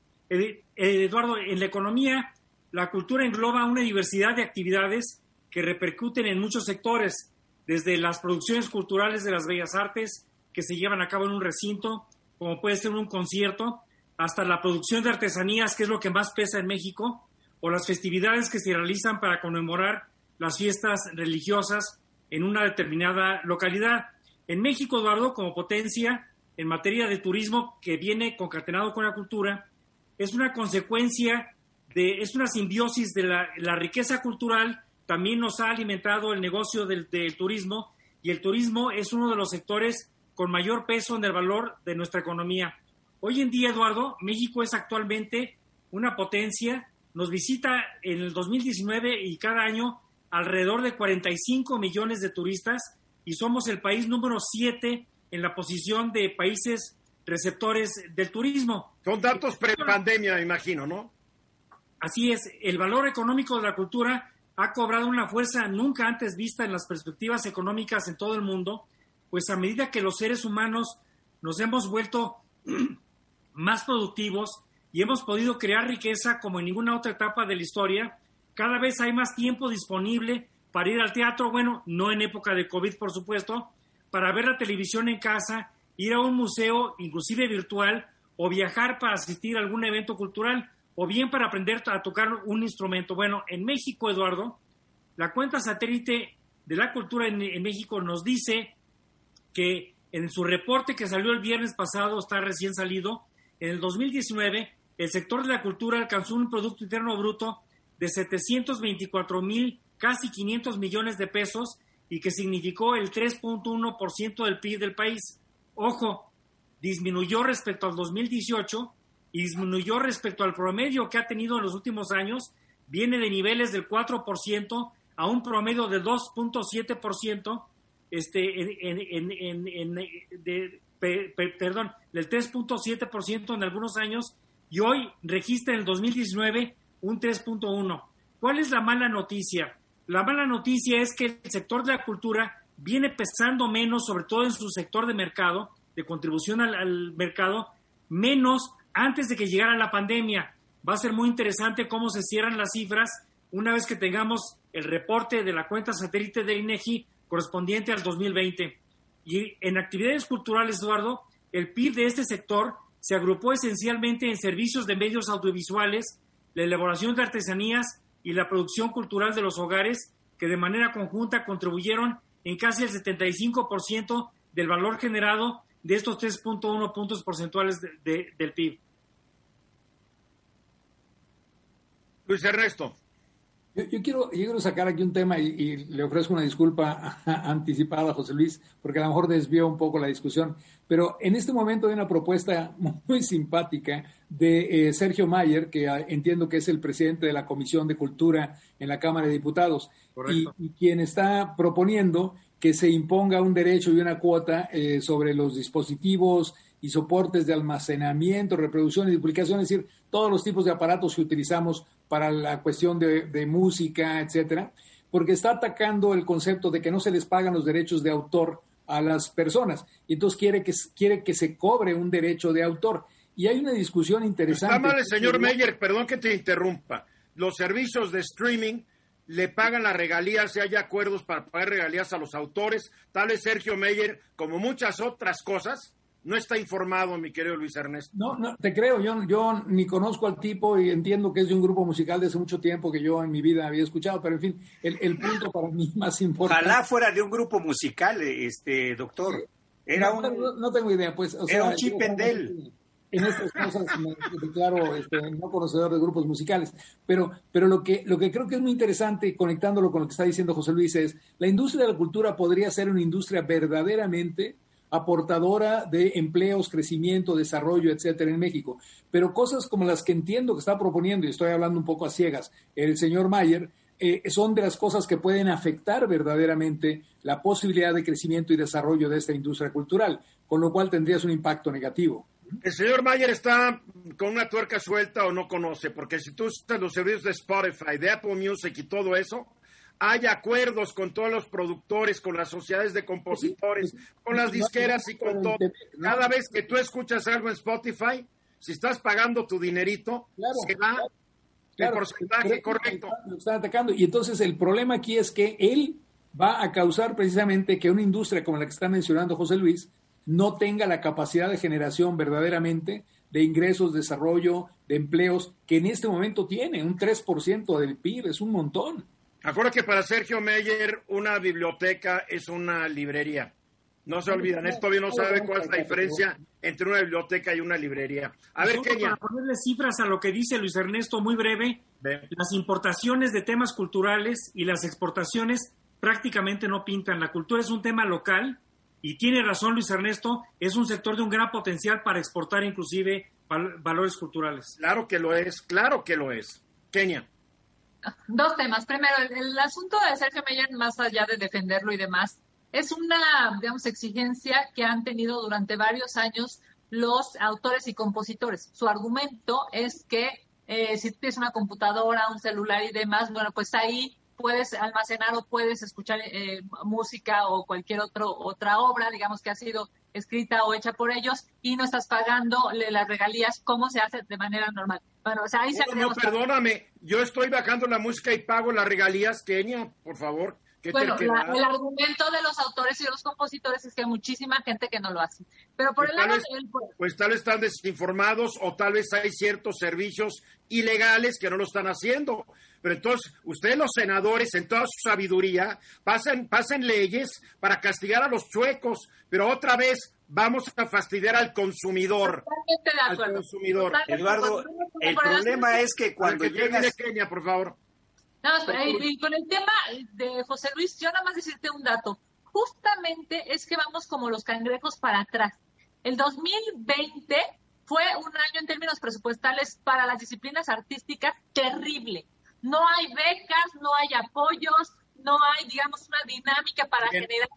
Eduardo, en la economía, la cultura engloba una diversidad de actividades que repercuten en muchos sectores, desde las producciones culturales de las bellas artes que se llevan a cabo en un recinto, como puede ser un concierto, hasta la producción de artesanías, que es lo que más pesa en México, o las festividades que se realizan para conmemorar las fiestas religiosas en una determinada localidad. En México, Eduardo, como potencia en materia de turismo que viene concatenado con la cultura, es una consecuencia, de, es una simbiosis de la, la riqueza cultural, también nos ha alimentado el negocio del, del turismo, y el turismo es uno de los sectores con mayor peso en el valor de nuestra economía. Hoy en día, Eduardo, México es actualmente una potencia, nos visita en el dos mil diecinueve y cada año alrededor de cuarenta y cinco millones de turistas, y somos el país número siete en la posición de países receptores del turismo. Son datos prepandemia, me imagino, ¿no? Así es, el valor económico de la cultura ha cobrado una fuerza nunca antes vista en las perspectivas económicas en todo el mundo, pues a medida que los seres humanos nos hemos vuelto más productivos y hemos podido crear riqueza como en ninguna otra etapa de la historia, cada vez hay más tiempo disponible para ir al teatro, bueno, no en época de COVID, por supuesto, para ver la televisión en casa, ir a un museo, inclusive virtual, o viajar para asistir a algún evento cultural, o bien para aprender a tocar un instrumento. Bueno, en México, Eduardo, la cuenta satélite de la cultura en, en México nos dice que en su reporte que salió el viernes pasado, está recién salido, en el dos mil diecinueve, el sector de la cultura alcanzó un Producto Interno Bruto de setecientos veinticuatro mil, casi quinientos millones de pesos, y que significó el tres punto uno por ciento del P I B del país. Ojo, disminuyó respecto al dos mil dieciocho, disminuyó respecto al promedio que ha tenido en los últimos años, viene de niveles del cuatro por ciento a un promedio del dos punto siete por ciento, este en, en, en, en, en de, pe, pe, perdón, del tres punto siete por ciento en algunos años, y hoy registra en el dos mil diecinueve un tres punto uno. ¿Cuál es la mala noticia? La mala noticia es que el sector de la cultura viene pesando menos, sobre todo en su sector de mercado, de contribución al, al mercado, menos antes de que llegara la pandemia. Va a ser muy interesante cómo se cierran las cifras una vez que tengamos el reporte de la cuenta satélite del INEGI correspondiente al dos mil veinte. Y en actividades culturales, Eduardo, el P I B de este sector se agrupó esencialmente en servicios de medios audiovisuales, la elaboración de artesanías y la producción cultural de los hogares, que de manera conjunta contribuyeron en casi el setenta y cinco por ciento del valor generado de estos tres punto uno puntos porcentuales de, de, del P I B. Luis Ernesto. Yo, yo, quiero, yo quiero sacar aquí un tema y, y le ofrezco una disculpa anticipada a José Luis, porque a lo mejor desvió un poco la discusión, pero en este momento hay una propuesta muy simpática de eh, Sergio Mayer, que eh, entiendo que es el presidente de la Comisión de Cultura en la Cámara de Diputados, y, y quien está proponiendo que se imponga un derecho y una cuota eh, sobre los dispositivos y soportes de almacenamiento, reproducción y duplicación, es decir, todos los tipos de aparatos que utilizamos para la cuestión de, de música, etcétera, porque está atacando el concepto de que no se les pagan los derechos de autor a las personas, y entonces quiere que, quiere que se cobre un derecho de autor, y hay una discusión interesante. Está mal el señor Mayer, perdón que te interrumpa, los servicios de streaming le pagan las regalías, si hay acuerdos para pagar regalías a los autores, tal es Sergio Mayer, como muchas otras cosas. No está informado, mi querido Luis Ernesto. No, no, te creo. Yo, yo ni conozco al tipo y entiendo que es de un grupo musical de hace mucho tiempo que yo en mi vida había escuchado, pero en fin, el, el punto para mí más importante. Ojalá fuera de un grupo musical, este doctor. Era un, no, no, no tengo idea, pues. O era sea, un chipendel. En estas cosas me declaro este, no conocedor de grupos musicales, pero pero lo que lo que creo que es muy interesante, conectándolo con lo que está diciendo José Luis, es la industria de la cultura podría ser una industria verdaderamente aportadora de empleos, crecimiento, desarrollo, etcétera, en México. Pero cosas como las que entiendo que está proponiendo, y estoy hablando un poco a ciegas, el señor Mayer, eh, son de las cosas que pueden afectar verdaderamente la posibilidad de crecimiento y desarrollo de esta industria cultural, con lo cual tendrías un impacto negativo. El señor Mayer está con una tuerca suelta o no conoce, porque si tú usas los servicios de Spotify, de Apple Music y todo eso, hay acuerdos con todos los productores, con las sociedades de compositores, con las disqueras y con todo. Cada vez que tú escuchas algo en Spotify, si estás pagando tu dinerito, claro, se da claro, claro, el porcentaje pero, correcto. Lo están atacando. Y entonces el problema aquí es que él va a causar precisamente que una industria como la que está mencionando José Luis no tenga la capacidad de generación verdaderamente de ingresos, desarrollo, de empleos, que en este momento tiene un tres por ciento del P I B, es un montón. Acuérdate que para Sergio Mayer una biblioteca es una librería. No se olviden, esto bien no sabe cuál es la diferencia entre una biblioteca y una librería. A ver, Kenia. Para ponerle cifras a lo que dice Luis Ernesto, muy breve, Ven. Las importaciones de temas culturales y las exportaciones prácticamente no pintan. La cultura es un tema local y tiene razón Luis Ernesto, es un sector de un gran potencial para exportar inclusive val- valores culturales. Claro que lo es, claro que lo es. Kenia. Dos temas. Primero, el, el asunto de Sergio Mayer, más allá de defenderlo y demás, es una, digamos, exigencia que han tenido durante varios años los autores y compositores. Su argumento es que eh, si tienes una computadora, un celular y demás, bueno, pues ahí puedes almacenar o puedes escuchar eh, música o cualquier otro, otra obra, digamos, que ha sido escrita o hecha por ellos y no estás pagándole las regalías como se hace de manera normal. Bueno, o sea, ahí se no, no, perdóname, yo estoy bajando la música y pago las regalías, Kenia, por favor. Bueno, la, el argumento de los autores y de los compositores es que hay muchísima gente que no lo hace. Pero por pues el lado vez, el... Pues tal vez están desinformados o tal vez hay ciertos servicios ilegales que no lo están haciendo. Pero entonces, ustedes los senadores, en toda su sabiduría, pasan, pasan leyes para castigar a los chuecos, pero otra vez vamos a fastidiar al consumidor. Totalmente de acuerdo. Al consumidor. Eduardo, el problema es que cuando llegas... Kenia, por favor. Nada más, y con el tema de José Luis, yo nada más decirte un dato. Justamente es que vamos como los cangrejos para atrás. El dos mil veinte fue un año en términos presupuestales para las disciplinas artísticas terrible. No hay becas, no hay apoyos, no hay, digamos, una dinámica para Bien. generar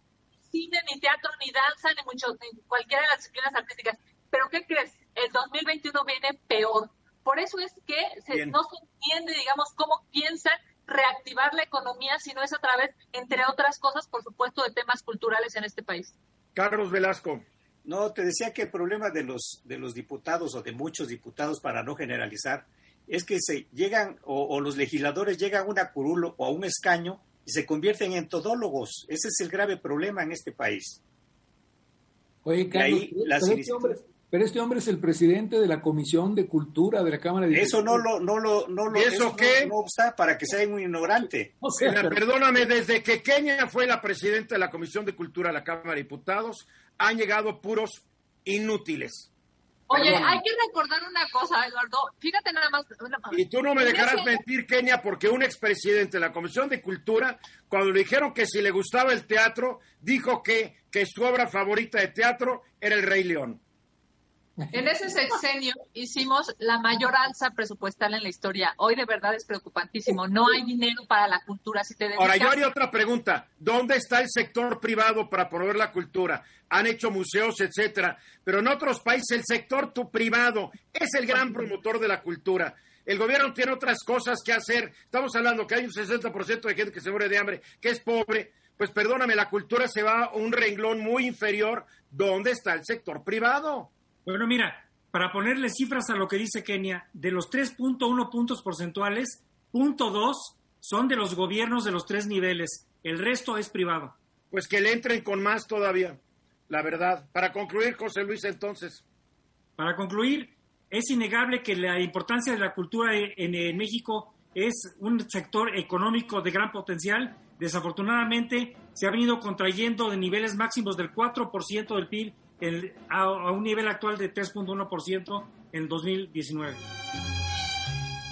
cine, ni teatro, ni danza, ni mucho, ni cualquiera de las disciplinas artísticas. Pero ¿qué crees? El dos mil veintiuno viene peor. Por eso es que se, no se entiende, digamos, cómo piensan reactivar la economía si no es a través, entre otras cosas, por supuesto, de temas culturales en este país. Carlos Velasco. No, te decía que el problema de los de los diputados, o de muchos diputados, para no generalizar, es que se llegan, o, o los legisladores llegan a una curul o a un escaño y se convierten en todólogos. Ese es el grave problema en este país. Oye, Carlos, ahí, pero, este iris... hombre, pero este hombre es el presidente de la Comisión de Cultura de la Cámara de Diputados. Eso no lo, no lo, no lo, eso qué? No, no está para que sea un ignorante. O sea, Mira, pero... Perdóname, desde que Kenia fue la presidenta de la Comisión de Cultura de la Cámara de Diputados, han llegado puros inútiles. Oye, Perdón. Hay que recordar una cosa, Eduardo. Fíjate nada más. Una... Y tú no me dejarás mentir, Kenia, porque un expresidente de la Comisión de Cultura, cuando le dijeron que si le gustaba el teatro, dijo que, que su obra favorita de teatro era El Rey León. En ese sexenio hicimos la mayor alza presupuestal en la historia. Hoy de verdad es preocupantísimo. No hay dinero para la cultura. Si te Ahora, yo haría otra pregunta. ¿Dónde está el sector privado para promover la cultura? Han hecho museos, etcétera. Pero en otros países el sector tu privado es el gran promotor de la cultura. El gobierno tiene otras cosas que hacer. Estamos hablando que hay un sesenta por ciento de gente que se muere de hambre, que es pobre. Pues perdóname, la cultura se va a un renglón muy inferior. ¿Dónde está el sector privado? Bueno, mira, para ponerle cifras a lo que dice Kenia, de los tres punto uno puntos porcentuales, punto dos son de los gobiernos de los tres niveles. El resto es privado. Pues que le entren con más todavía, la verdad. Para concluir, José Luis, entonces. Para concluir, es innegable que la importancia de la cultura en, en México es un sector económico de gran potencial. Desafortunadamente, se ha venido contrayendo de niveles máximos del cuatro por ciento del P I B El, a, a un nivel actual de tres punto uno por ciento en dos mil diecinueve.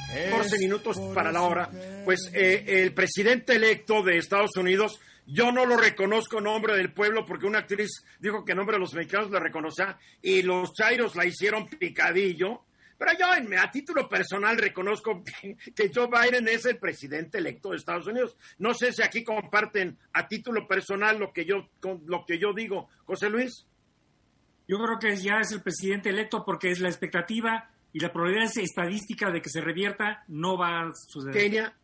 catorce minutos para la hora. Pues eh, el presidente electo de Estados Unidos, yo no lo reconozco en nombre del pueblo, porque una actriz dijo que en nombre de los mexicanos la reconocía y los chairos la hicieron picadillo. Pero yo, en, a título personal, reconozco que, que Joe Biden es el presidente electo de Estados Unidos. No sé si aquí comparten a título personal lo que yo, con, lo que yo digo, José Luis. Yo creo que ya es el presidente electo, porque es la expectativa y la probabilidad estadística de que se revierta no va a suceder. Kenia.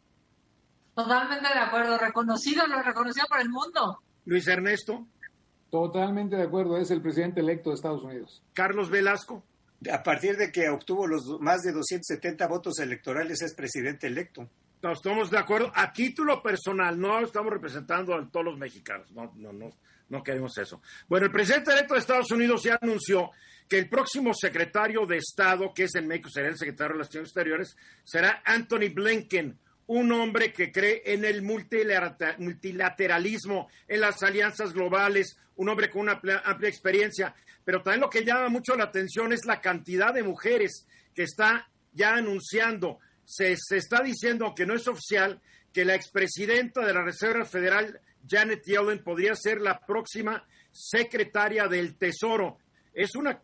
Totalmente de acuerdo. Reconocido, lo reconocido por el mundo. Luis Ernesto. Totalmente de acuerdo. Es el presidente electo de Estados Unidos. Carlos Velasco. A partir de que obtuvo los más de doscientos setenta votos electorales, es presidente electo. No, estamos de acuerdo. A título personal, no estamos representando a todos los mexicanos. No, no, no. No queremos eso. Bueno, el presidente electo de Estados Unidos ya anunció que el próximo secretario de Estado, que es en México, será el secretario de Relaciones Exteriores, será Anthony Blinken, un hombre que cree en el multilateralismo, en las alianzas globales, un hombre con una amplia, amplia experiencia. Pero también lo que llama mucho la atención es la cantidad de mujeres que está ya anunciando. Se, se está diciendo, aunque no es oficial, que la expresidenta de la Reserva Federal, Janet Yellen, podría ser la próxima secretaria del Tesoro. Es una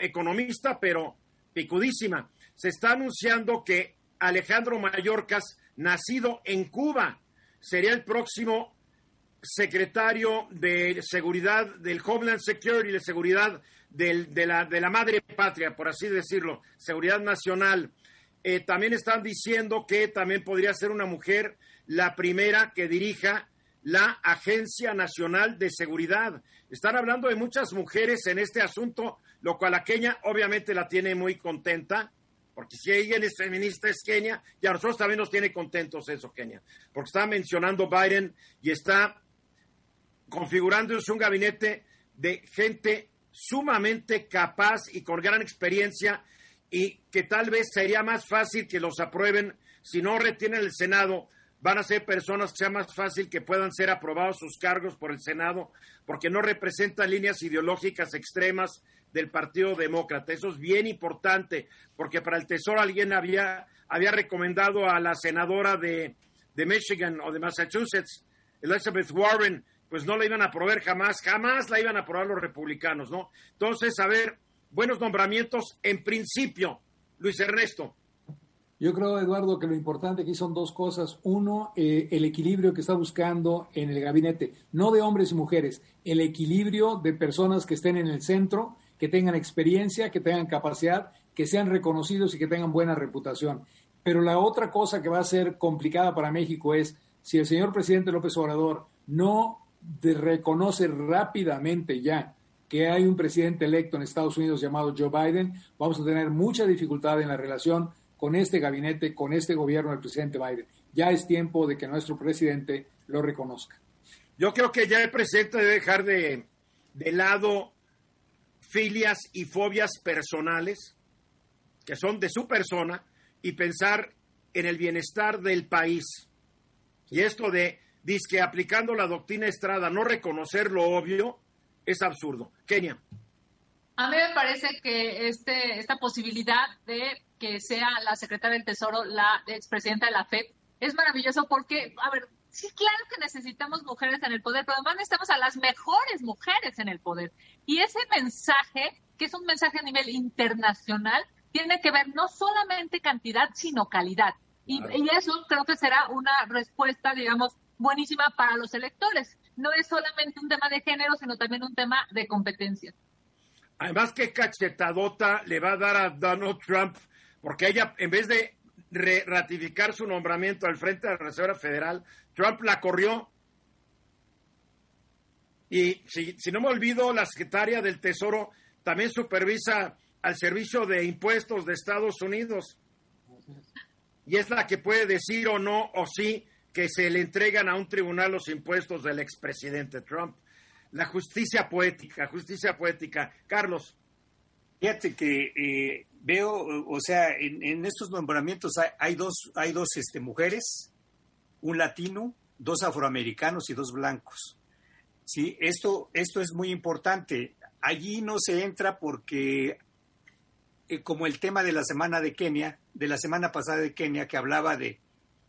economista, pero picudísima. Se está anunciando que Alejandro Mayorcas, nacido en Cuba, sería el próximo secretario de Seguridad, del Homeland Security, de Seguridad del, de, la, de la Madre Patria, por así decirlo, Seguridad Nacional. Eh, también están diciendo que también podría ser una mujer la primera que dirija la Agencia Nacional de Seguridad. Están hablando de muchas mujeres en este asunto, lo cual a Kenia obviamente la tiene muy contenta, porque si ella es feminista es Kenia, y a nosotros también nos tiene contentos eso, Kenia, porque está mencionando Biden y está configurándose un gabinete de gente sumamente capaz y con gran experiencia, y que tal vez sería más fácil que los aprueben. Si no retienen el Senado, van a ser personas que sea más fácil que puedan ser aprobados sus cargos por el Senado, porque no representan líneas ideológicas extremas del Partido Demócrata. Eso es bien importante, porque para el Tesoro alguien había, había recomendado a la senadora de, de Michigan o de Massachusetts, Elizabeth Warren, pues no la iban a aprobar jamás, jamás la iban a aprobar los republicanos, ¿no? Entonces, a ver, buenos nombramientos en principio, Luis Ernesto. Yo creo, Eduardo, que lo importante aquí son dos cosas. Uno, eh, el equilibrio que está buscando en el gabinete, no de hombres y mujeres, el equilibrio de personas que estén en el centro, que tengan experiencia, que tengan capacidad, que sean reconocidos y que tengan buena reputación. Pero la otra cosa que va a ser complicada para México es, si el señor presidente López Obrador no de reconoce rápidamente ya que hay un presidente electo en Estados Unidos llamado Joe Biden, vamos a tener mucha dificultad en la relación con este gabinete, con este gobierno del presidente Biden. Ya es tiempo de que nuestro presidente lo reconozca. Yo creo que ya el presidente debe dejar de, de lado filias y fobias personales, que son de su persona, y pensar en el bienestar del país. Y esto de, dizque aplicando la doctrina Estrada, no reconocer lo obvio, es absurdo. Kenia. A mí me parece que este esta posibilidad de que sea la secretaria del Tesoro, la expresidenta de la F E D, es maravilloso porque, a ver, sí, claro que necesitamos mujeres en el poder, pero además necesitamos a las mejores mujeres en el poder. Y ese mensaje, que es un mensaje a nivel internacional, tiene que ver no solamente cantidad, sino calidad. Y, claro. y eso creo que será una respuesta, digamos, buenísima para los electores. No es solamente un tema de género, sino también un tema de competencia. Además, qué cachetadota le va a dar a Donald Trump, porque ella, en vez de re- ratificar su nombramiento al frente de la Reserva Federal, Trump la corrió. Y si, si no me olvido, la secretaria del Tesoro también supervisa al Servicio de Impuestos de Estados Unidos. Y es la que puede decir o no, o sí, que se le entregan a un tribunal los impuestos del expresidente Trump. La justicia poética, justicia poética. Carlos. Fíjate que eh, veo, o sea, en, en estos nombramientos hay, hay dos, hay dos este, mujeres, un latino, dos afroamericanos y dos blancos. Sí, esto, esto es muy importante. Allí no se entra porque, eh, como el tema de la semana de Kenia, de la semana pasada de Kenia, que hablaba de,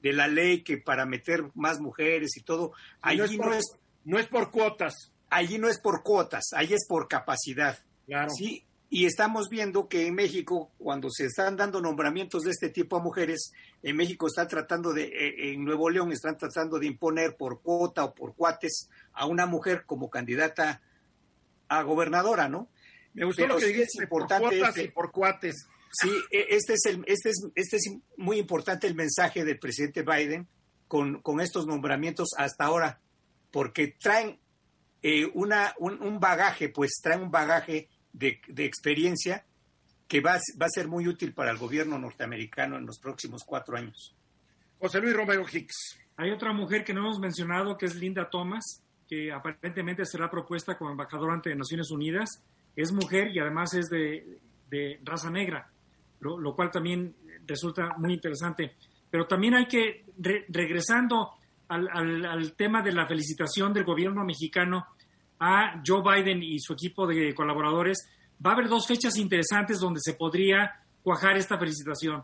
de la ley que para meter más mujeres y todo, allí no es por, no es, no es por cuotas. Allí no es por cuotas, allí es por capacidad. Claro. Sí. Y estamos viendo que en México, cuando se están dando nombramientos de este tipo a mujeres, en México están tratando de, en Nuevo León están tratando de imponer por cuota o por cuates a una mujer como candidata a gobernadora, ¿no? Me gustó Pero lo que sí dijiste, es importante por cuotas este, y por cuates. Sí, este es, el, este, es, este es muy importante el mensaje del presidente Biden con, con estos nombramientos hasta ahora, porque traen eh, una un, un bagaje, pues traen un bagaje De, de experiencia que va, va a ser muy útil para el gobierno norteamericano en los próximos cuatro años. José Luis Romero Hicks. Hay otra mujer que no hemos mencionado, que es Linda Thomas, que aparentemente será propuesta como embajadora ante Naciones Unidas. Es mujer y además es de, de raza negra, lo, lo cual también resulta muy interesante. Pero también hay que, re, regresando al, al, al tema de la felicitación del gobierno mexicano a Joe Biden y su equipo de colaboradores, va a haber dos fechas interesantes donde se podría cuajar esta felicitación.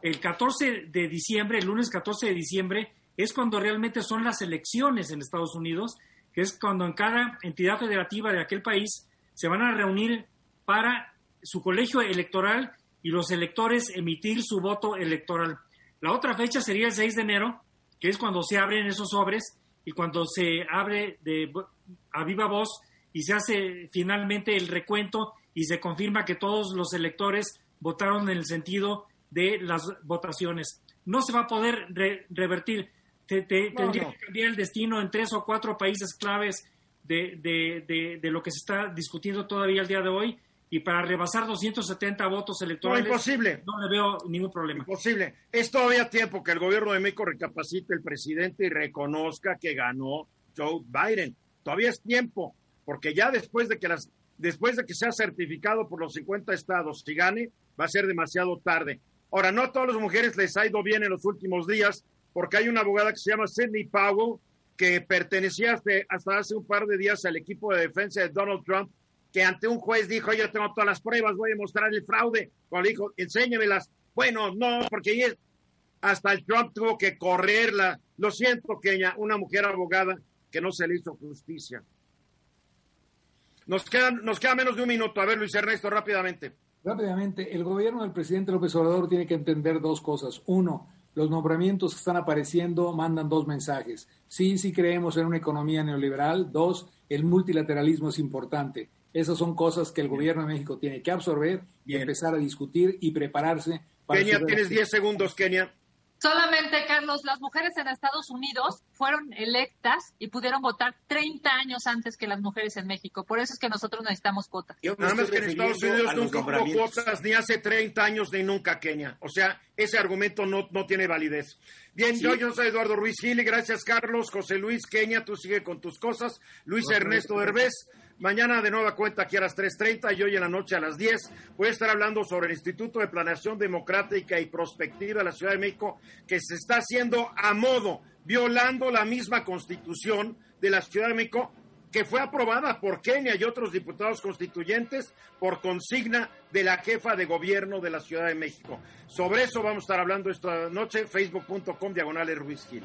El catorce de diciembre, el lunes catorce de diciembre, es cuando realmente son las elecciones en Estados Unidos, que es cuando en cada entidad federativa de aquel país se van a reunir para su colegio electoral y los electores emitir su voto electoral. La otra fecha sería el seis de enero, que es cuando se abren esos sobres y cuando se abre de a viva voz y se hace finalmente el recuento y se confirma que todos los electores votaron en el sentido de las votaciones. No se va a poder re- revertir. Te, te, no, tendría no. que cambiar el destino en tres o cuatro países claves de, de, de, de lo que se está discutiendo todavía el día de hoy, y para rebasar doscientos setenta votos electorales no, imposible. No le veo ningún problema. Imposible. Es todavía tiempo que el gobierno de México recapacite el presidente y reconozca que ganó Joe Biden. Todavía es tiempo, porque ya después de que las después de que sea certificado por los cincuenta estados, si gane, va a ser demasiado tarde. Ahora, no a todas las mujeres les ha ido bien en los últimos días, porque hay una abogada que se llama Sidney Powell, que pertenecía hasta, hasta hace un par de días al equipo de defensa de Donald Trump, que ante un juez dijo, yo tengo todas las pruebas, voy a mostrar el fraude. Cuando dijo, enséñamelas. Bueno, no, porque hasta el Trump tuvo que correrla. Lo siento, Kenia, una mujer abogada que no se le hizo justicia. Nos quedan, nos queda menos de un minuto. A ver, Luis Ernesto, rápidamente. Rápidamente, el gobierno del presidente López Obrador tiene que entender dos cosas. Uno, los nombramientos que están apareciendo mandan dos mensajes. Sí, sí creemos en una economía neoliberal. Dos, el multilateralismo es importante. Esas son cosas que el Bien. gobierno de México tiene que absorber, Bien. empezar a discutir y prepararse. Para Kenia, tienes diez segundos, Kenia. Solamente, Carlos, las mujeres en Estados Unidos fueron electas y pudieron votar treinta años antes que las mujeres en México. Por eso es que nosotros necesitamos cuotas. Nada más que en Estados Unidos nunca hubo cuotas, ni hace treinta años ni nunca, Kenia. O sea, ese argumento no, no tiene validez. Bien, sí. yo, yo soy Eduardo Ruiz Gil. Gracias, Carlos, José Luis, Kenia, tú sigue con tus cosas. Luis no, Ernesto Derbez. Mañana de nueva cuenta aquí a las tres treinta y hoy en la noche a las diez voy a estar hablando sobre el Instituto de Planeación Democrática y Prospectiva de la Ciudad de México, que se está haciendo a modo, violando la misma Constitución de la Ciudad de México, que fue aprobada por Kenia y otros diputados constituyentes por consigna de la jefa de gobierno de la Ciudad de México. Sobre eso vamos a estar hablando esta noche, facebook punto com diagonal Ruiz Gil.